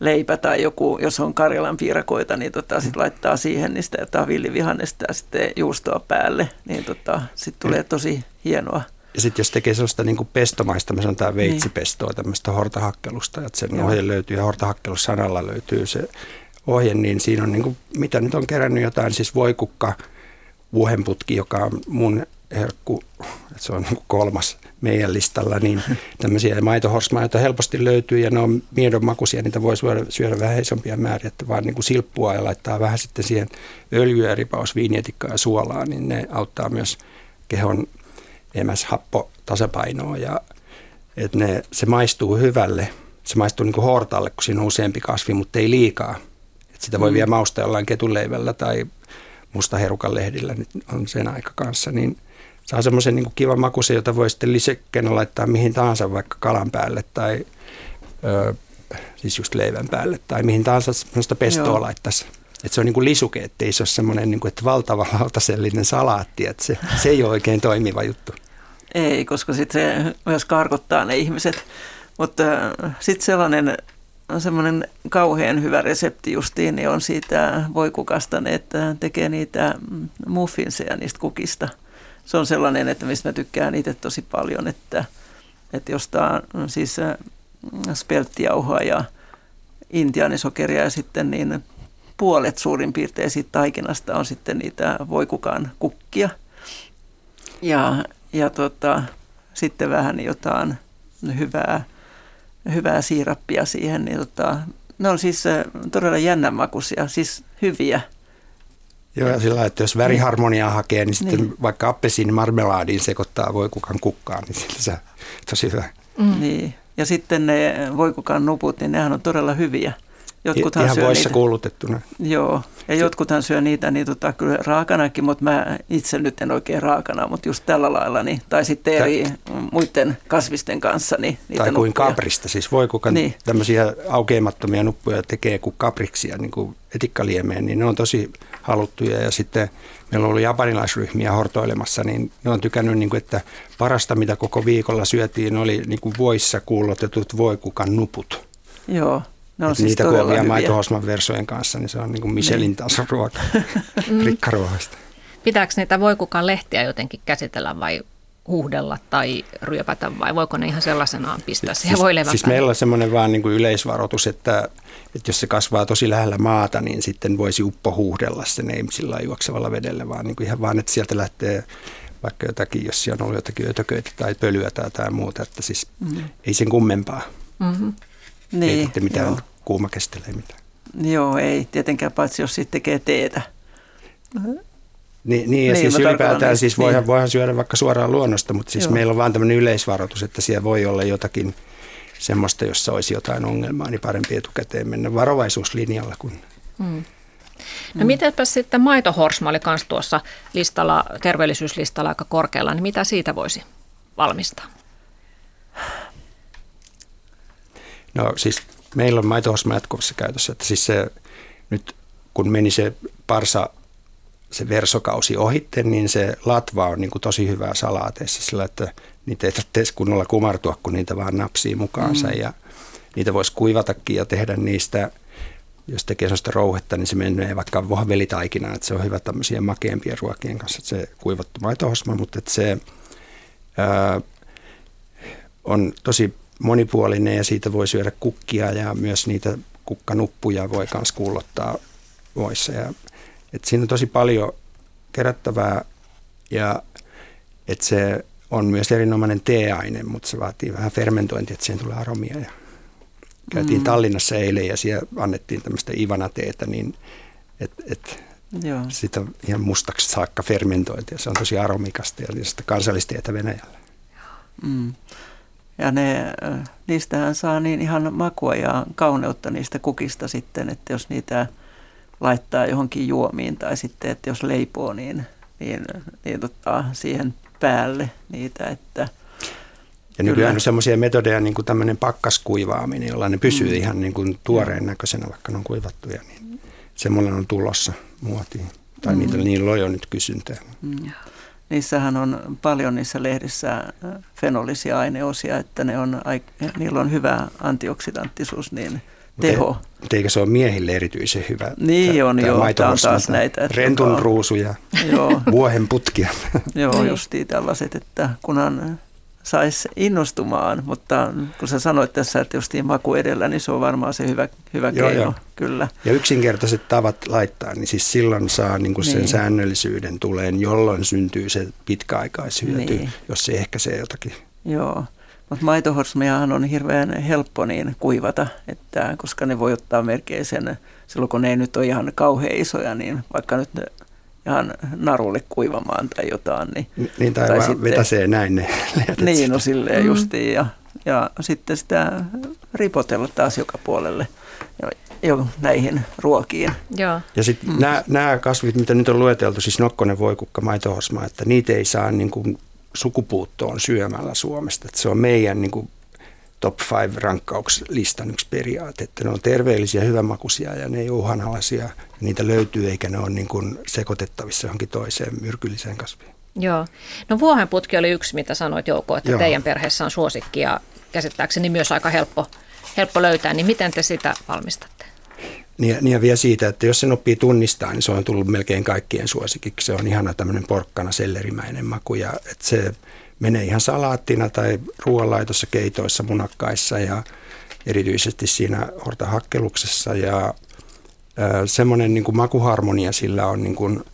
leipä tai joku, jos on Karjalan piirakoita, niin sit laittaa siihen niin sitä jotain villivihannesta ja sitten juustoa päälle, niin sitten tulee tosi hienoa. Ja sitten jos tekee sellaista niin kuin pestomaista, me sanotaan veitsipestoa, niin tämmöistä hortahakkelusta, että sen ohje löytyy ja hortahakkelussanalla löytyy se ohje, niin siinä on niin kuin, mitä nyt on kerännyt jotain, siis voikukka, vuohenputki, joka on mun herkku, että se on 3. meidän listalla, niin tämmöisiä maitohorsmaa, joita helposti löytyy ja ne on miedonmakuisia, niitä voi syödä vähän isompia määriä, että vaan niin kuin silppua ja laittaa vähän sitten siihen öljyä, ripaus, viinietikkaa ja suolaa, niin ne auttaa myös kehon emäshappotasapainoa ja että se maistuu hyvälle, se maistuu niin kuin hortalle, kun siinä on useampi kasvi, mutta ei liikaa, että sitä voi vielä maustaa jollain ketunleivällä tai mustaherukan lehdillä, nyt on sen aika kanssa, niin saa semmoisen niin kuin kivan makuisen, jota voi sitten lisäkkeenä laittaa mihin tahansa, vaikka kalan päälle tai siis just leivän päälle tai mihin tahansa semmoista pestoa laittaisi. Että se on niin kuin lisuke, ettei se ole semmoinen niin kuin, että valtava lautasellinen salaatti, että se ei ole oikein toimiva juttu. Ei, koska sitten se myös karkottaa ne ihmiset, mutta sitten semmoinen kauhean hyvä resepti justiin niin on siitä voikukasta, että tekee niitä muffinseja niistä kukista. Se on sellainen, että mistä mä tykkään itse tosi paljon, että jostain siis spelttijauhoa ja intiaanisokeria ja sitten niin puolet suurin piirtein siitä taikinasta on sitten niitä voikukan kukkia ja sitten vähän jotain hyvää siirappia siihen. Niin ne on siis todella jännänmakuisia, siis hyviä. Joo, ja sillä lailla, että jos väriharmoniaa hakee, niin sitten vaikka appesiin marmelaadiin sekoittaa voikukan kukkaan, niin sitten se on tosi hyvä. Mm. Niin, ja sitten ne voikukan nuput, niin nehän on todella hyviä. Jotkuthan ihan syö voissa niitä kuulutettuna. Joo, ja jotkuthan syö niitä niin kyllä raakanakin, mutta mä itse nyt en oikein raakana, mutta just tällä lailla, niin, tai sitten eri muiden kasvisten kanssa. Niin, niitä tai kuin kaprista, siis voikukan tämmöisiä aukeamattomia nuppuja tekee kuin kapriksia, niin kuin etikkaliemeen, niin ne on tosi haluttuja. Ja sitten meillä on ollut japanilaisryhmiä hortoilemassa, niin ne on tykännyt, niin kuin, että parasta mitä koko viikolla syötiin oli niin kuin voissa kuulutetut voikukan nuput. Joo. No, siis niitä kuolia maitohosman versojen kanssa, niin se on niin kuin Michelin tason ruoka, rikkaruohoista. Pitääkö niitä voikukan lehtiä jotenkin käsitellä vai huuhdella tai ryöpätä vai voiko ne ihan sellaisenaan pistää siihen voileivän päälle? Siis meillä on semmoinen vaan niin kuin yleisvaroitus, että jos se kasvaa tosi lähellä maata, niin sitten voisi uppo huuhdella sen, ei sillä juoksevalla vedellä, vaan niin kuin ihan vaan, että sieltä lähtee vaikka jotakin, jos siellä on ollut jotakin ötököitä tai pölyä tai jotain muuta, että siis ei sen kummempaa. Mm-hmm. Niin, ei sitten mitään kuuma kestelee mitään. Joo, ei tietenkään, paitsi jos siitä tekee teetä. Niin ja siis ylipäätään siis voihan syödä vaikka suoraan luonnosta, mutta siis meillä on vaan tämmöinen yleisvaroitus, että siellä voi olla jotakin semmoista, jossa olisi jotain ongelmaa, niin parempi etukäteen mennä varovaisuuslinjalla. No mitäpä sitten maitohorsma oli kans tuossa listalla, terveellisyyslistalla aika korkealla, niin mitä siitä voisi valmistaa? No siis meillä on maitohorsma jatkuvassa käytössä, että siis se nyt kun meni se parsa, se versokausi ohitte, niin se latva on niin kuin tosi hyvää salaateissa sillä, että niitä ei tarvitse kunnolla kumartua, kun niitä vaan napsii mukaansa ja niitä voisi kuivatakin ja tehdä niistä, jos tekee sellaista rouhetta, niin se menee vaikka vohvelitaikinaan, että se on hyvä tämmöisiä makeampien ruokien kanssa, että se kuivattu maitohorsma, mutta että se on tosi monipuolinen ja siitä voi syödä kukkia ja myös niitä kukkanuppuja voi myös kuulottaa voissa. Siinä on tosi paljon kerättävää ja et se on myös erinomainen teeaine, mutta se vaatii vähän fermentointia, että siihen tulee aromia. Ja käytiin Tallinnassa eilen ja siellä annettiin tämmöistä Ivana-teetä, niin sitä ihan mustaksi saakka fermentointia. Se on tosi aromikasta ja sitä kansallisteetä Venäjällä. Mm. Ja niistähän saa niin ihan makua ja kauneutta niistä kukista sitten, että jos niitä laittaa johonkin juomiin tai sitten, että jos leipoo, niin ottaa siihen päälle niitä, että ja nykyään on semmoisia metodeja, niin kuin tämmöinen pakkaskuivaaminen, jolla ne pysyy ihan niin kuin tuoreen näköisenä, vaikka ne on kuivattuja, niin semmoinen on tulossa muotiin. Tai niillä on jo nyt kysyntää. Mm. Niissähän on paljon niissä lehdissä fenolisia aineosia, että niillä on hyvä antioksidanttisuus, niin teho. Eikä se ole miehille erityisen hyvä. Niin on, joo. Tämä on taas näitä. Rentunruusuja, vuohenputkia. Joo, justiin tällaiset, että kunhan saisi innostumaan, mutta kun sä sanoit tässä, että justiin maku edellä, niin se on varmaan se hyvä keino. Joo. Kyllä. Ja yksinkertaiset tavat laittaa, niin siis silloin saa niin kuin sen säännöllisyyden tuleen, jolloin syntyy se pitkäaikaishyöty, jos se ehkäisee jotakin. Joo, mutta maitohorsmejahan on hirveän helppo niin kuivata, että koska ne voi ottaa melkein sen, silloin kun ne ei nyt ole ihan kauhean isoja, niin vaikka nyt ihan narulle kuivamaan tai jotain. Niin tai vaan sitten vetäsee näin ne lehdet. Niin, no silleen justiin. Ja sitten sitä ripotella taas joka puolelle näihin ruokiin. Joo. Ja sitten nämä kasvit, mitä nyt on lueteltu, siis nokkonen, voikukka, maitohorsma, että niitä ei saa niin kuin sukupuuttoon syömällä Suomesta. Että se on meidän niin kuin top 5 rankkauslistan yksi periaate, että ne on terveellisiä, hyvämakuisia ja ne ei ole uhanalaisia. Niitä löytyy eikä ne ole niin kuin sekoitettavissa johonkin toiseen myrkylliseen kasviin. Joo. No vuohenputki oli yksi, mitä sanoit Jouko, että teidän perheessä on suosikki ja käsittääkseni myös aika helppo löytää, niin miten te sitä valmistatte? Niin ja vielä siitä, että jos sen oppii tunnistaa, niin se on tullut melkein kaikkien suosikiksi. Se on ihana tämmöinen porkkana sellerimäinen maku ja että se menee ihan salaattina tai ruoanlaitossa, keitoissa, munakkaissa ja erityisesti siinä hortahakkeluksessa. Ja semmoinen niin kuin makuharmonia sillä on niin kuin,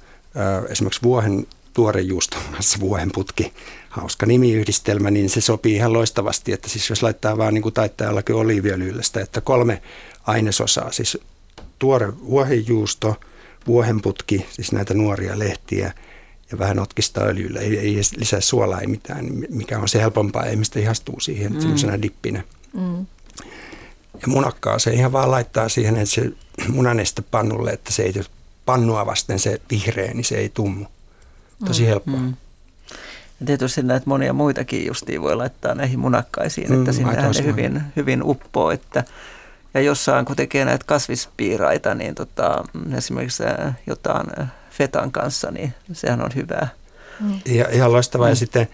esimerkiksi vuohen tuorejuustomassa vuohenputki, hauska nimiyhdistelmä, niin se sopii ihan loistavasti. Että siis jos laittaa vaan niin kuin taittaa jollakin oliiviöljyllä sitä, että 3 ainesosaa, siis tuore vuohenjuusto, vuohenputki, siis näitä nuoria lehtiä, ja vähän otkista öljyllä, ei lisää suolaa, ei mitään, mikä on se helpompaa, ihmistä ihastuu siihen semmoisena dippinä. Mm. Ja munakkaa se ihan vaan laittaa siihen, että se munaneste pannulle, että se ei pannua vasten se vihreä, niin se ei tummu. Tosi helppoa. Mm. Ja tietysti näitä monia muitakin justiin voi laittaa näihin munakkaisiin, että sinnehän ne hyvin uppoo, että ja jossain kun tekee näitä kasvispiiraita, niin esimerkiksi jotain fetan kanssa, niin sehän on hyvää. Ihan loistavaa. Ja sitten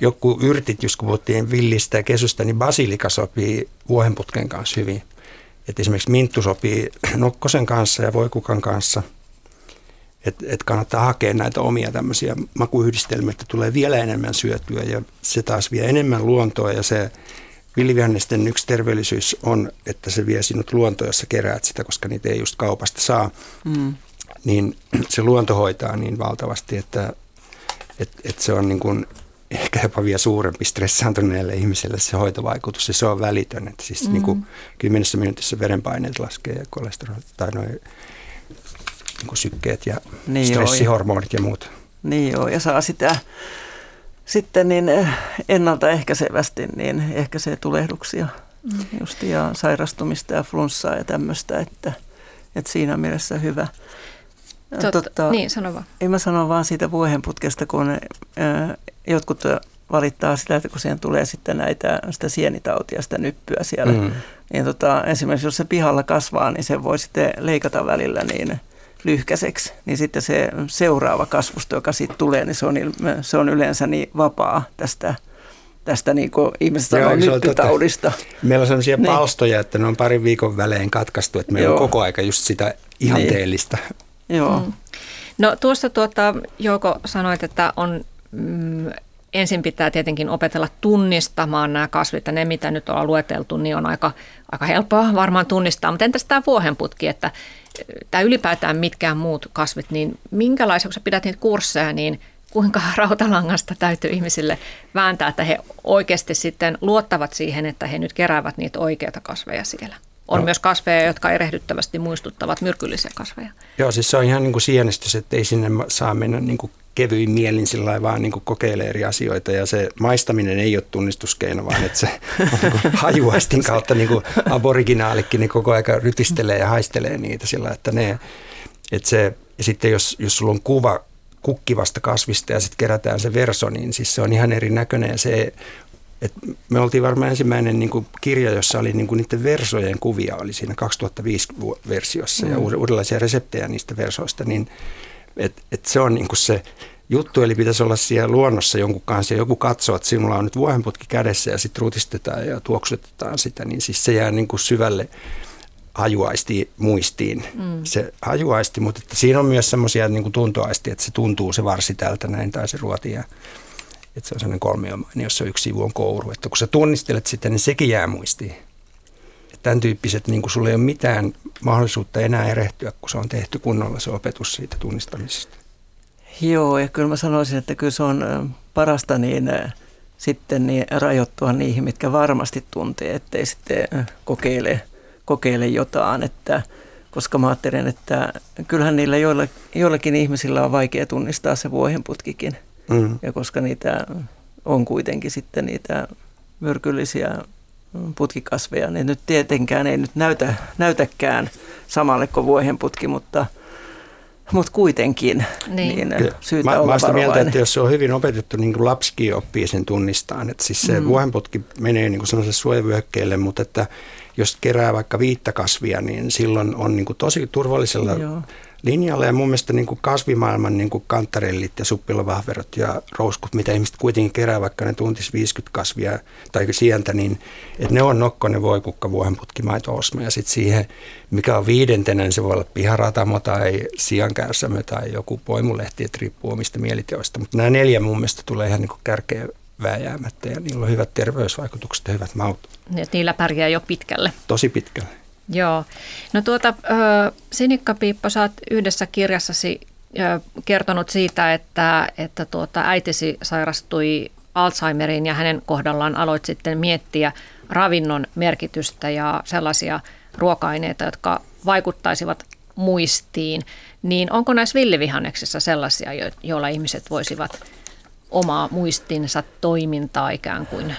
joku yrtit, jos kun puhuttiin villistä ja kesystä, niin basilika sopii vuohenputken kanssa hyvin. Et esimerkiksi minttu sopii nokkosen kanssa ja voikukan kanssa. Et kannattaa hakea näitä omia tämmöisiä makuyhdistelmiä, että tulee vielä enemmän syötyä ja se taas vie enemmän luontoa. Ja se villivihannesten yksi terveellisyys on, että se vie sinut luontoon, jos sä keräät sitä, koska niitä ei just kaupasta saa. Mm. Niin se luonto hoitaa niin valtavasti, että se on niin kuin ehkä jopa vielä suurempi stressaantuneelle ihmiselle se hoitovaikutus, ja se on välitön. Että siis niin kuin 10 minuutissa verenpaineet laskee ja kolesteroli tai noin niin kuin sykkeet ja niin stressihormonit ja muut. Niin joo, ja saa sitä sitten niin ennaltaehkäisevästi, niin ehkäisee tulehduksia ja sairastumista ja flunssaa ja tämmöistä, että siinä mielessä hyvä. Niin, sano vaan. Ei mä sano vaan siitä vuohenputkesta, kun jotkut valittaa sitä, että kun siihen tulee sitten sitä sienitautia, sitä nyppyä siellä. Niin esimerkiksi jos se pihalla kasvaa, niin se voi sitten leikata välillä niin lyhkäiseksi. Niin sitten se seuraava kasvusto, joka siitä tulee, niin se on yleensä niin vapaa tästä niin kuin ihmiset sanoo nyppytaudista. Meillä on sellaisia palstoja, että ne on parin viikon välein katkaistu, että meillä on koko aika just sitä ihanteellista. Joo. Mm. No tuossa Jouko sanoit, että on ensin pitää tietenkin opetella tunnistamaan nämä kasvit ja ne mitä nyt on lueteltu, niin on aika helppoa varmaan tunnistaa. Mutta entäs tämä vuohenputki, että tämä ylipäätään mitkään muut kasvit, niin minkälaisia, kun sä pidät niitä kursseja, niin kuinka rautalangasta täytyy ihmisille vääntää, että he oikeasti sitten luottavat siihen, että he nyt keräävät niitä oikeita kasveja siellä? On myös kasveja, jotka erehdyttävästi muistuttavat myrkyllisiä kasveja. Joo, siis se on ihan niin kuin sienestys, että ei sinne saa mennä niin kuin kevyin mielin sillä lailla, vaan niin kuin kokeilee eri asioita. Ja se maistaminen ei ole tunnistuskeino, vaan että se hajuaistin kautta niin kuin aboriginaalikin niin koko ajan rytistelee ja haistelee niitä sillä lailla, että ne... Että se, ja sitten jos sulla on kuva kukkivasta kasvista ja sitten kerätään se verso, niin siis se on ihan erinäköinen ja se... Et me oltiin varmaan ensimmäinen niin kuin kirja, jossa oli niin kuin niiden versojen kuvia, oli siinä 2005-versiossa ja uudenlaisia reseptejä niistä versoista, niin et se on niin kuin se juttu, eli pitäisi olla siellä luonnossa jonkun kanssa ja joku katsoo, että sinulla on nyt vuohenputki kädessä ja sitten rutistetaan ja tuoksutetaan sitä, niin siis se jää niin kuin syvälle hajuaisti muistiin. Se hajuaisti, mutta että siinä on myös semmoisia niin kuin tuntoaistia, että se tuntuu se varsi tältä näin tai se ruoti ja... Että se on sellainen kolmiomainen, jossa yksi sivu on kouru. Että kun sä tunnistelet sitä, niin sekin jää muistiin. Että tämän tyyppiset, niin kun sulla ei ole mitään mahdollisuutta enää erehtyä, kun se on tehty kunnolla se opetus siitä tunnistamisesta. Joo, ja kyllä mä sanoisin, että kyllä se on parasta niin sitten niin rajoittua niihin, mitkä varmasti tuntee, ettei sitten kokeile jotain. Että, koska mä ajattelen, että kyllähän niillä joillakin ihmisillä on vaikea tunnistaa se vuohenputkikin. Ja koska niitä on kuitenkin sitten niitä myrkyllisiä putkikasveja, niin nyt tietenkään ei nyt näytäkään samalle kuin vuohenputki, mutta kuitenkin niin syytä olla varovainen. Mä mieltä, että jos se on hyvin opetettu, niin kuin lapsikin oppii sen tunnistaan. Että siis se vuohenputki menee niin kuin sellaiselle suojavyöhykkeelle, mutta että jos kerää vaikka 5 kasvia, niin silloin on niin kuin tosi turvallisella... Joo. linjalle ja mun mielestä niin kuin kasvimaailman niin kuin kantarellit ja suppilavahverot ja rouskut, mitä ihmiset kuitenkin kerää, vaikka ne tuntisi 50 kasvia tai sientä, niin että ne on nokkonen, voikukka, vuohenputki, maito, osma ja sitten siihen, mikä on 5. niin se voi olla piharatamo tai siankärssämö tai joku poimulehti, että riippuu omista mieliteoista, mutta nämä 4 mun mielestä tulee ihan niin kuin kärkeä vääjäämättä ja niillä on hyvät terveysvaikutukset ja hyvät maut. Ja niillä pärjää jo pitkälle. Tosi pitkälle. Joo. No Sinikka Piippo, sä oot yhdessä kirjassasi kertonut siitä, että äitisi sairastui Alzheimeriin ja hänen kohdallaan aloit sitten miettiä ravinnon merkitystä ja sellaisia ruoka-aineita, jotka vaikuttaisivat muistiin. Niin onko näissä villivihanneksissa sellaisia, joilla ihmiset voisivat omaa muistinsa toimintaa ikään kuin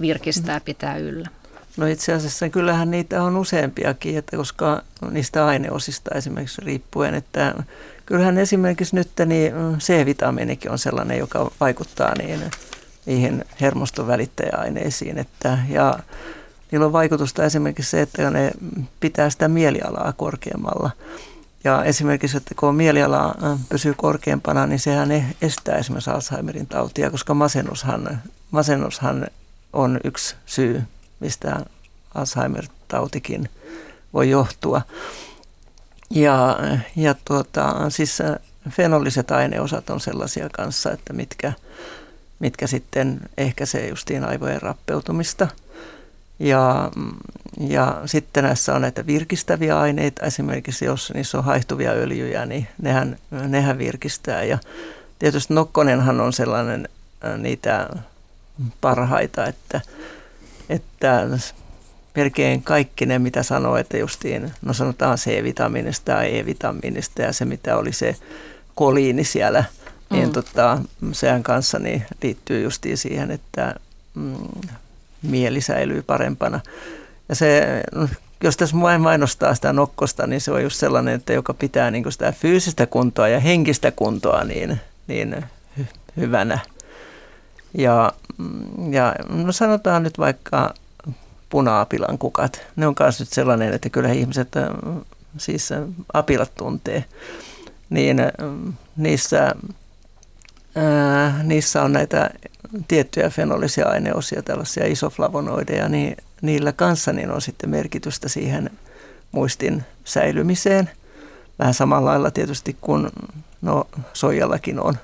virkistää, pitää yllä? No itse asiassa kyllähän niitä on useampiakin, että koska niistä aineosista esimerkiksi riippuen, että kyllähän esimerkiksi nyt niin C-vitamiinikin on sellainen, joka vaikuttaa niihin hermoston välittäjäaineisiin, että ja niillä on vaikutusta esimerkiksi se, että ne pitää sitä mielialaa korkeammalla. Ja esimerkiksi, että kun mieliala pysyy korkeampana, niin sehän estää esimerkiksi Alzheimerin tautia, koska masennushan on yksi syy, mistä Alzheimer-tautikin voi johtua. Ja siis fenoliset aineosat on sellaisia kanssa, että mitkä sitten ehkäisee justiin aivojen rappeutumista. Ja sitten näissä on näitä virkistäviä aineita. Esimerkiksi jos niissä on haihtuvia öljyjä, niin nehän virkistää. Ja tietysti nokkonenhan on sellainen niitä parhaita, että melkein kaikki ne, mitä sanoo, että justiin, no sanotaan C-vitamiinista ja E-vitamiinista ja se, mitä oli se koliini siellä, niin sehän kanssa niin liittyy justiin siihen, että mieli säilyy parempana. Ja se, jos tässä vain mainostaa sitä nokkosta, niin se on just sellainen, että joka pitää niin kuin sitä fyysistä kuntoa ja henkistä kuntoa niin hyvänä. Ja no sanotaan nyt vaikka puna-apilan kukat. Ne on myös nyt sellainen, että kyllä ihmiset, siis apilat tuntee, niin niissä on näitä tiettyjä fenolisia aineosia, tällaisia isoflavonoideja, niin niillä kanssa niin on sitten merkitystä siihen muistin säilymiseen. Vähän samalla lailla tietysti kuin soijallakin on.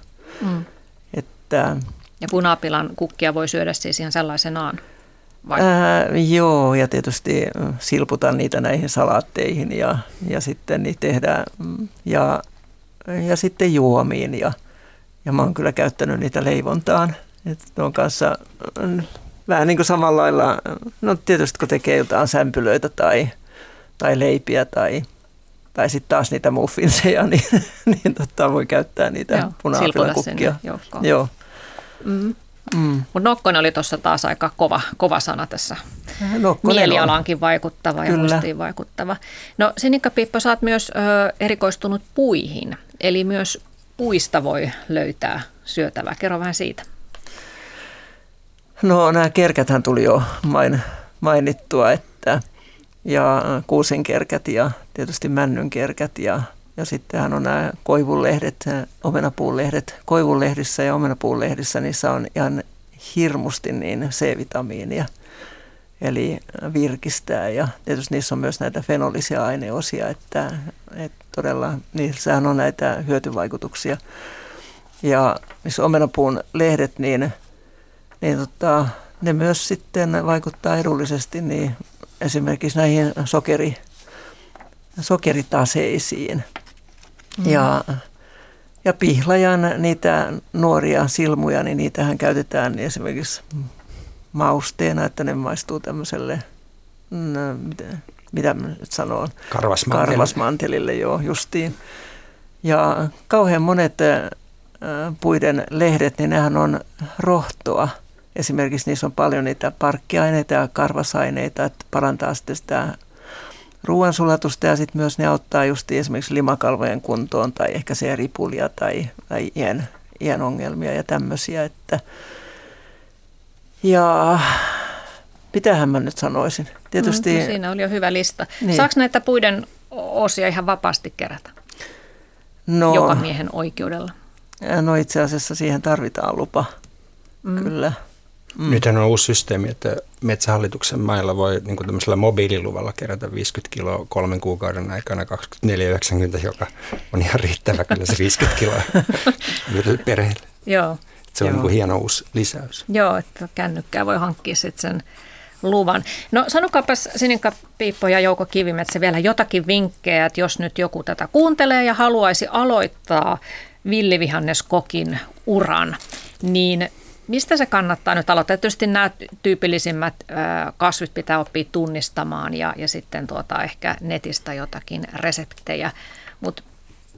Että... Ja puna-apilan kukkia voi syödä siis ihan sellaisenaan? Joo, ja tietysti silputaan niitä näihin salaatteihin ja sitten niitä tehdään ja sitten juomiin. Ja mä oon kyllä käyttänyt niitä leivontaan. Et ne on kanssa vähän niin kuin samalla lailla, no tietysti kun tekee jotain sämpylöitä tai tai leipiä tai sitten taas niitä muffinseja, niin totta voi käyttää niitä punaapilakukkia. Joo. Mutta Nokkonen oli tuossa taas aika kova sana tässä. Nokkonen mielialankin on vaikuttava ja muistiin vaikuttava. No Sinikka Piippo, sä oot myös erikoistunut puihin, eli myös puista voi löytää syötävää. Kerro vähän siitä. No nämä kerkäthän tuli jo mainittua, että ja kuusenkerkät ja tietysti männynkerkät ja sittenhän on nämä koivunlehdet, omenapuunlehdet. Koivunlehdissä ja omenapuunlehdissä niissä on ihan hirmusti niin C-vitamiinia, eli virkistää ja tietysti niissä on myös näitä fenolisia aineosia, että todella niissähän on näitä hyötyvaikutuksia. Ja niissä omenapuun lehdet, niin ne myös sitten vaikuttaa edullisesti niin esimerkiksi näihin sokeritaseisiin. Ja pihlajan niitä nuoria silmuja, niin niitähän käytetään niin esimerkiksi mausteena, että ne maistuu tämmöiselle, mitä nyt sanoo? Karvasmantelille, joo, justiin. Ja kauhean monet puiden lehdet, niin nehän on rohtoa. Esimerkiksi niissä on paljon niitä parkkiaineita ja karvasaineita, että parantaa sitten sitä ruoansulatusta ja sitten myös ne auttaa just esimerkiksi limakalvojen kuntoon tai ehkä se ripulia tai iän ongelmia ja tämmöisiä. Että. Ja mitähän mä nyt sanoisin. Tietysti, no siinä oli jo hyvä lista. Niin. Saako näitä puiden osia ihan vapaasti kerätä? No, jokamiehen oikeudella. No itse asiassa siihen tarvitaan lupa. Kyllä. Nythän on uusi systeemi, että Metsähallituksen mailla voi niin kuin tämmöisellä mobiililuvalla kerätä 50 kiloa 3 kuukauden aikana 24,90, joka on ihan riittävä kyllä se 50 kiloa perheelle. Joo. Se on niin kuin hieno uusi lisäys. Joo, että kännykkää voi hankkia sitten sen luvan. No sanokaapas Sinikka Piippo ja Jouko Kivimetsä vielä jotakin vinkkejä, että jos nyt joku tätä kuuntelee ja haluaisi aloittaa villivihanneskokin uran, niin mistä se kannattaa nyt aloittaa? Tietysti nämä tyypillisimmät kasvit pitää oppia tunnistamaan ja sitten ehkä netistä jotakin reseptejä. Mutta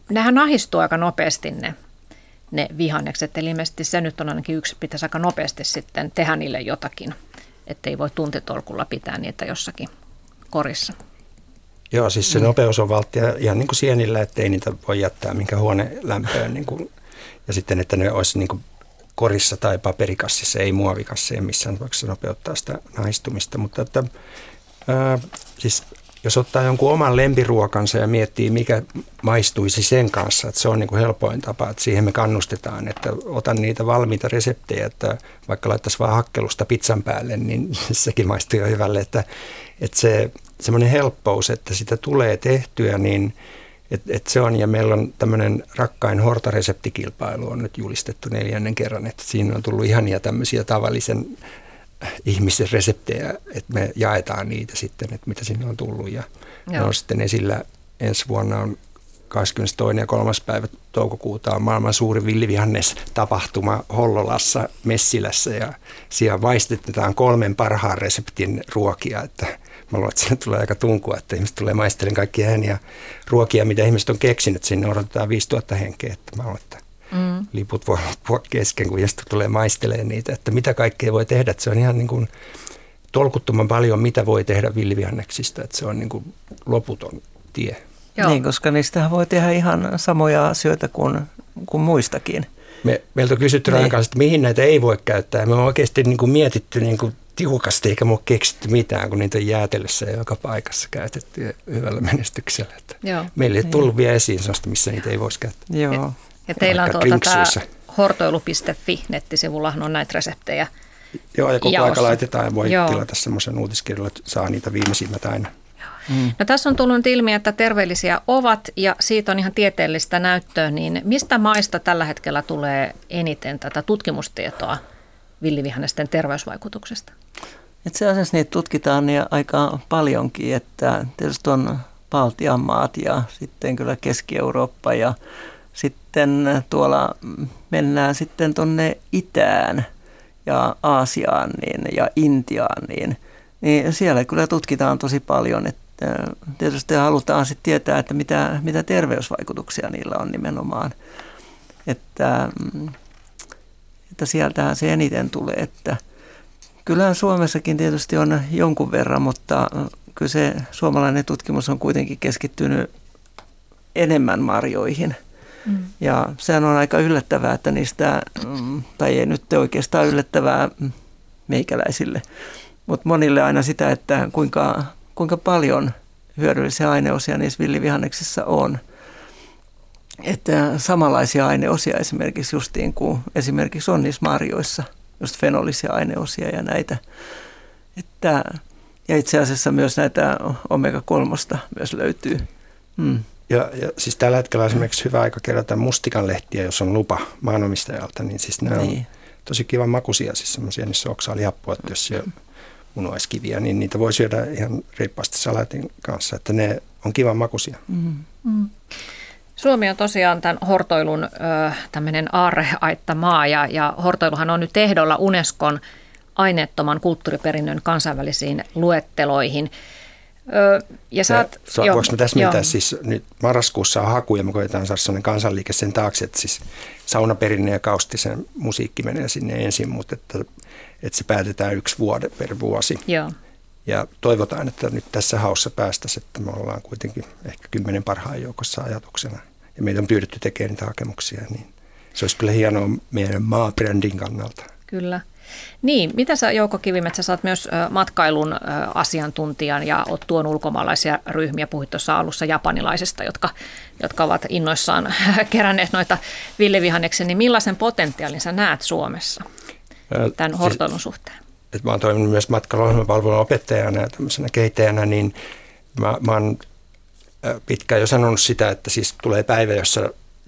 nehän ahistuu aika nopeasti ne vihannekset. Eli ilmeisesti se nyt on ainakin yksi, pitäisi aika nopeasti sitten tehdä niille jotakin, ettei voi tuntitolkulla pitää niitä jossakin korissa. Joo, siis se nopeus on valttia ihan niin kuin sienillä, ettei niitä voi jättää minkään huonelämpöön. Niin kuin, ja sitten, että ne olisi niin kuin korissa tai paperikassissa, ei muovikassa ja missään tapauksessa nopeuttaa sitä naistumista. Mutta että, siis jos ottaa jonkun oman lempiruokansa ja miettii, mikä maistuisi sen kanssa, että se on niin kuin helpoin tapa, että siihen me kannustetaan, että otan niitä valmiita reseptejä, että vaikka laittaisi vaan hakkelusta pizzan päälle, niin sekin maistuu jo hyvälle, että se semmoinen helppous, että sitä tulee tehtyä, niin et se on, ja meillä on tämmöinen rakkain hortareseptikilpailu on nyt julistettu 4. kerran, että siinä on tullut ihania tämmöisiä tavallisen ihmisen reseptejä, että me jaetaan niitä sitten, että mitä sinne on tullut, ja ne on sitten esillä ensi vuonna on 22. ja 3. päivä toukokuuta on maailman suuri villivihannes tapahtuma Hollolassa, Messilässä, ja siellä vaistetetaan 3 parhaan reseptin ruokia, että mä luulen, että sinne tulee aika tunkua, että ihmiset tulee maistelemaan kaikkia ääniä ruokia, mitä ihmiset on keksinyt. Sinne odotetaan 5,000 henkeä, että mä luulen, että liput voi loppua kesken, kun ihmiset tulee maistelemaan niitä, että mitä kaikkea voi tehdä. Että se on ihan niin kuin tolkuttoman paljon, mitä voi tehdä villivihanneksista, että se on niin kuin loputon tie. Joo. Niin, koska niistähän voi tehdä ihan samoja asioita kuin muistakin. Meiltä on kysytty Raijan kanssa, että mihin näitä ei voi käyttää. Me on oikeasti niin kuin mietitty niin kuin tiukasti, eikä mua keksitty mitään, kun niitä on jäätelössä ja joka paikassa käytetty hyvällä menestyksellä. Meillä ei tullut vielä esiin sellaista, missä niitä ei voisi käyttää. Joo. Ja teillä on tämä hortoilu.fi-nettisivullahan on näitä reseptejä. Joo, ja koko aika laitetaan ja voi tilata semmoisen uutiskirjalla, että saa niitä viimeisimmät aina. No, tässä on tullut ilmi, että terveellisiä ovat ja siitä on ihan tieteellistä näyttöä, niin mistä maista tällä hetkellä tulee eniten tätä tutkimustietoa villivihannesten terveysvaikutuksesta? Itse asiassa niitä tutkitaan niin aika paljonkin, että tietysti on Baltian maat ja sitten kyllä Keski-Eurooppa ja sitten tuolla mennään sitten tuonne itään ja Aasiaan ja Intiaan, niin siellä kyllä tutkitaan tosi paljon, että Tietysti halutaan sitten tietää, että mitä terveysvaikutuksia niillä on nimenomaan. Että sieltähän se eniten tulee. Että kyllähän Suomessakin tietysti on jonkun verran, mutta kyllä se suomalainen tutkimus on kuitenkin keskittynyt enemmän marjoihin. Mm. Ja sehän on aika yllättävää, että niistä, tai ei nyt oikeastaan yllättävää meikäläisille, mutta monille aina sitä, että kuinka paljon hyödyllisiä aineosia niissä villivihanneksissa on. Että samanlaisia aineosia esimerkiksi justiin kuin esimerkiksi on niissä marjoissa, just fenolisia aineosia ja näitä. Että, ja itse asiassa myös näitä omega-3 myös löytyy. Mm. Ja siis tällä hetkellä on esimerkiksi hyvä aika kerätä mustikanlehtiä, jos on lupa maanomistajalta, niin siis nämä on tosi kivan makuisia, siis semmoisia, niissä oksaa lihappua, että jos siellä munuaiskiviä, niin niitä voi syödä ihan riippaasti salaatin kanssa, että ne on kivan makuisia. Mm. Suomi on tosiaan tämän hortoilun tämmöinen aarreaittamaa ja hortoiluhan on nyt ehdolla Unescon aineettoman kulttuuriperinnön kansainvälisiin luetteloihin. Voinko mä täsmentää, siis nyt marraskuussa on haku ja me koetaan saada sellainen kansanliike sen taakse, että siis saunaperinne ja kaustisen musiikki menee sinne ensin, mutta että se päätetään 1 vuoden per vuosi. Joo. Ja toivotaan, että nyt tässä haussa päästäisiin, että me ollaan kuitenkin ehkä 10 parhaan joukossa ajatuksena ja meitä on pyydetty tekemään niitä hakemuksia, niin se olisi kyllä hienoa meidän maabrändin kannalta. Kyllä. Niin, mitä sä Jouko Kivimetsä, sä oot myös matkailun asiantuntijan ja oot tuon ulkomaalaisia ryhmiä, puhuit tuossa alussa japanilaisista, jotka ovat innoissaan keränneet noita villivihanneksia, niin millaisen potentiaalin sä näet Suomessa tämän hortoilun suhteen? Siis, mä oon toiminut myös matkailuohjelmapalvelun opettajana ja tämmöisenä kehittäjänä, niin mä oon pitkään jo sanonut sitä, että siis tulee päivä,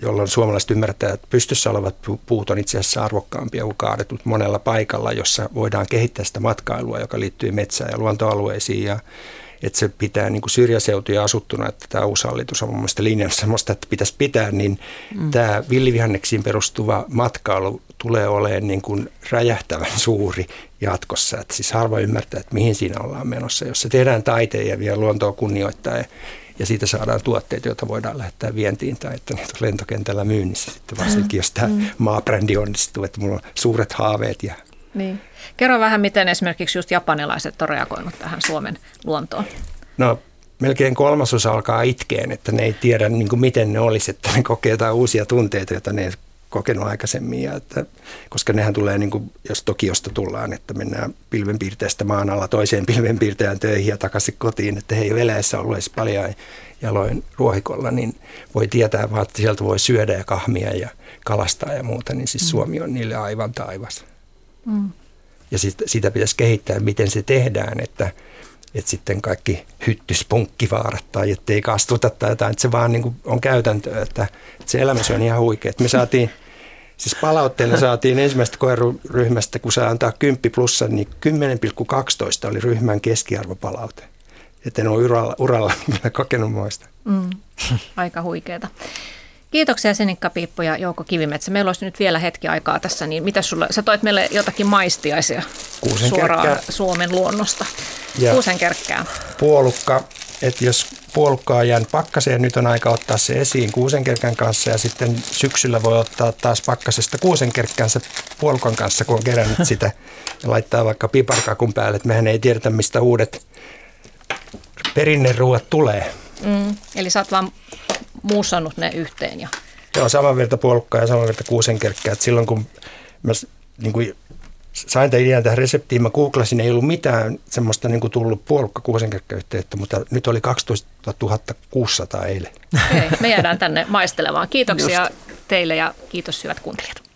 jolloin suomalaiset ymmärtää, että pystyssä olevat puut on itse asiassa arvokkaampia kuin kaadetut monella paikalla, jossa voidaan kehittää sitä matkailua, joka liittyy metsään ja luontoalueisiin. Ja että se pitää niin kuin syrjäseutuja asuttuna, että tämä uusi hallitus on mun mielestä linjassa sellaista, että pitäisi pitää, niin tämä villivihanneksiin perustuva matkailu tulee olemaan niin kuin räjähtävän suuri jatkossa. Että siis harva ymmärtää, että mihin siinä ollaan menossa, jos se tehdään taiteen ja vielä luontoa kunnioittaa. Ja siitä saadaan tuotteita, joita voidaan lähettää vientiin tai että niitä on lentokentällä myynnissä sitten varsinkin, jos tämä maabrändi onnistuu, että mulla on suuret haaveet. Niin. Kerro vähän, miten esimerkiksi just japanilaiset on reagoinut tähän Suomen luontoon. No melkein 3/3 alkaa itkeen, että ne ei tiedä niin kuin miten ne olisi, että ne kokee jotain uusia tunteita, joita ne ei kokenut aikaisemmin. Ja että, koska nehän tulee, niin kuin, jos Tokiosta tullaan, että mennään pilvenpiirteestä maan alla toiseen pilvenpiirtäjän töihin ja takaisin kotiin, että he ei ole eläessä ollut edes paljon jaloin ruohikolla, niin voi tietää vaan, että sieltä voi syödä ja kahmia ja kalastaa ja muuta, niin siis Suomi on niille aivan taivas. Mm. Ja sitä pitäisi kehittää, miten se tehdään, että sitten kaikki hyttys-punkkivaarat tai ettei kastuta tai jotain, että se vaan niin kuin on käytäntöä, että se elämä on ihan huikea. Että me saatiin, siis palautteena saatiin ensimmäisestä koeryhmästä, kun saa antaa 10+, niin 10,12 oli ryhmän keskiarvopalaute. Että en ole uralla kokenut moista. Aika huikeeta. Kiitoksia Sinikka Piippo ja Jouko Kivimetsä. Meillä olisi nyt vielä hetki aikaa tässä, niin mitä sulle, sä toit meille jotakin maistiaisia suoraan Suomen luonnosta. Kuusenkerkkää. Puolukka, että jos puolukka on jäänyt pakkaseen, nyt on aika ottaa se esiin kuusenkerkän kanssa ja sitten syksyllä voi ottaa taas pakkasesta kuusenkerkkänsä puolukan kanssa, kun on kerännyt sitä ja laittaa vaikka piparkakun päälle, että mehän ei tiedetä mistä uudet perinneruuat tulee. Eli sä oot vaan muussannut ne yhteen. Joo, saman verta puolukkaa ja saman verta kuusenkerkkää. Et silloin kun mä niin sain tämän idean tähän reseptiin, mä googlasin, ei ollut mitään semmoista niin kuin tullut puolukka-kuusenkerkkä-yhteyttä, mutta nyt oli 12 600 eilen. Hei, me jäädään tänne maistelemaan. Kiitoksia teille ja kiitos hyvät kuuntelijat.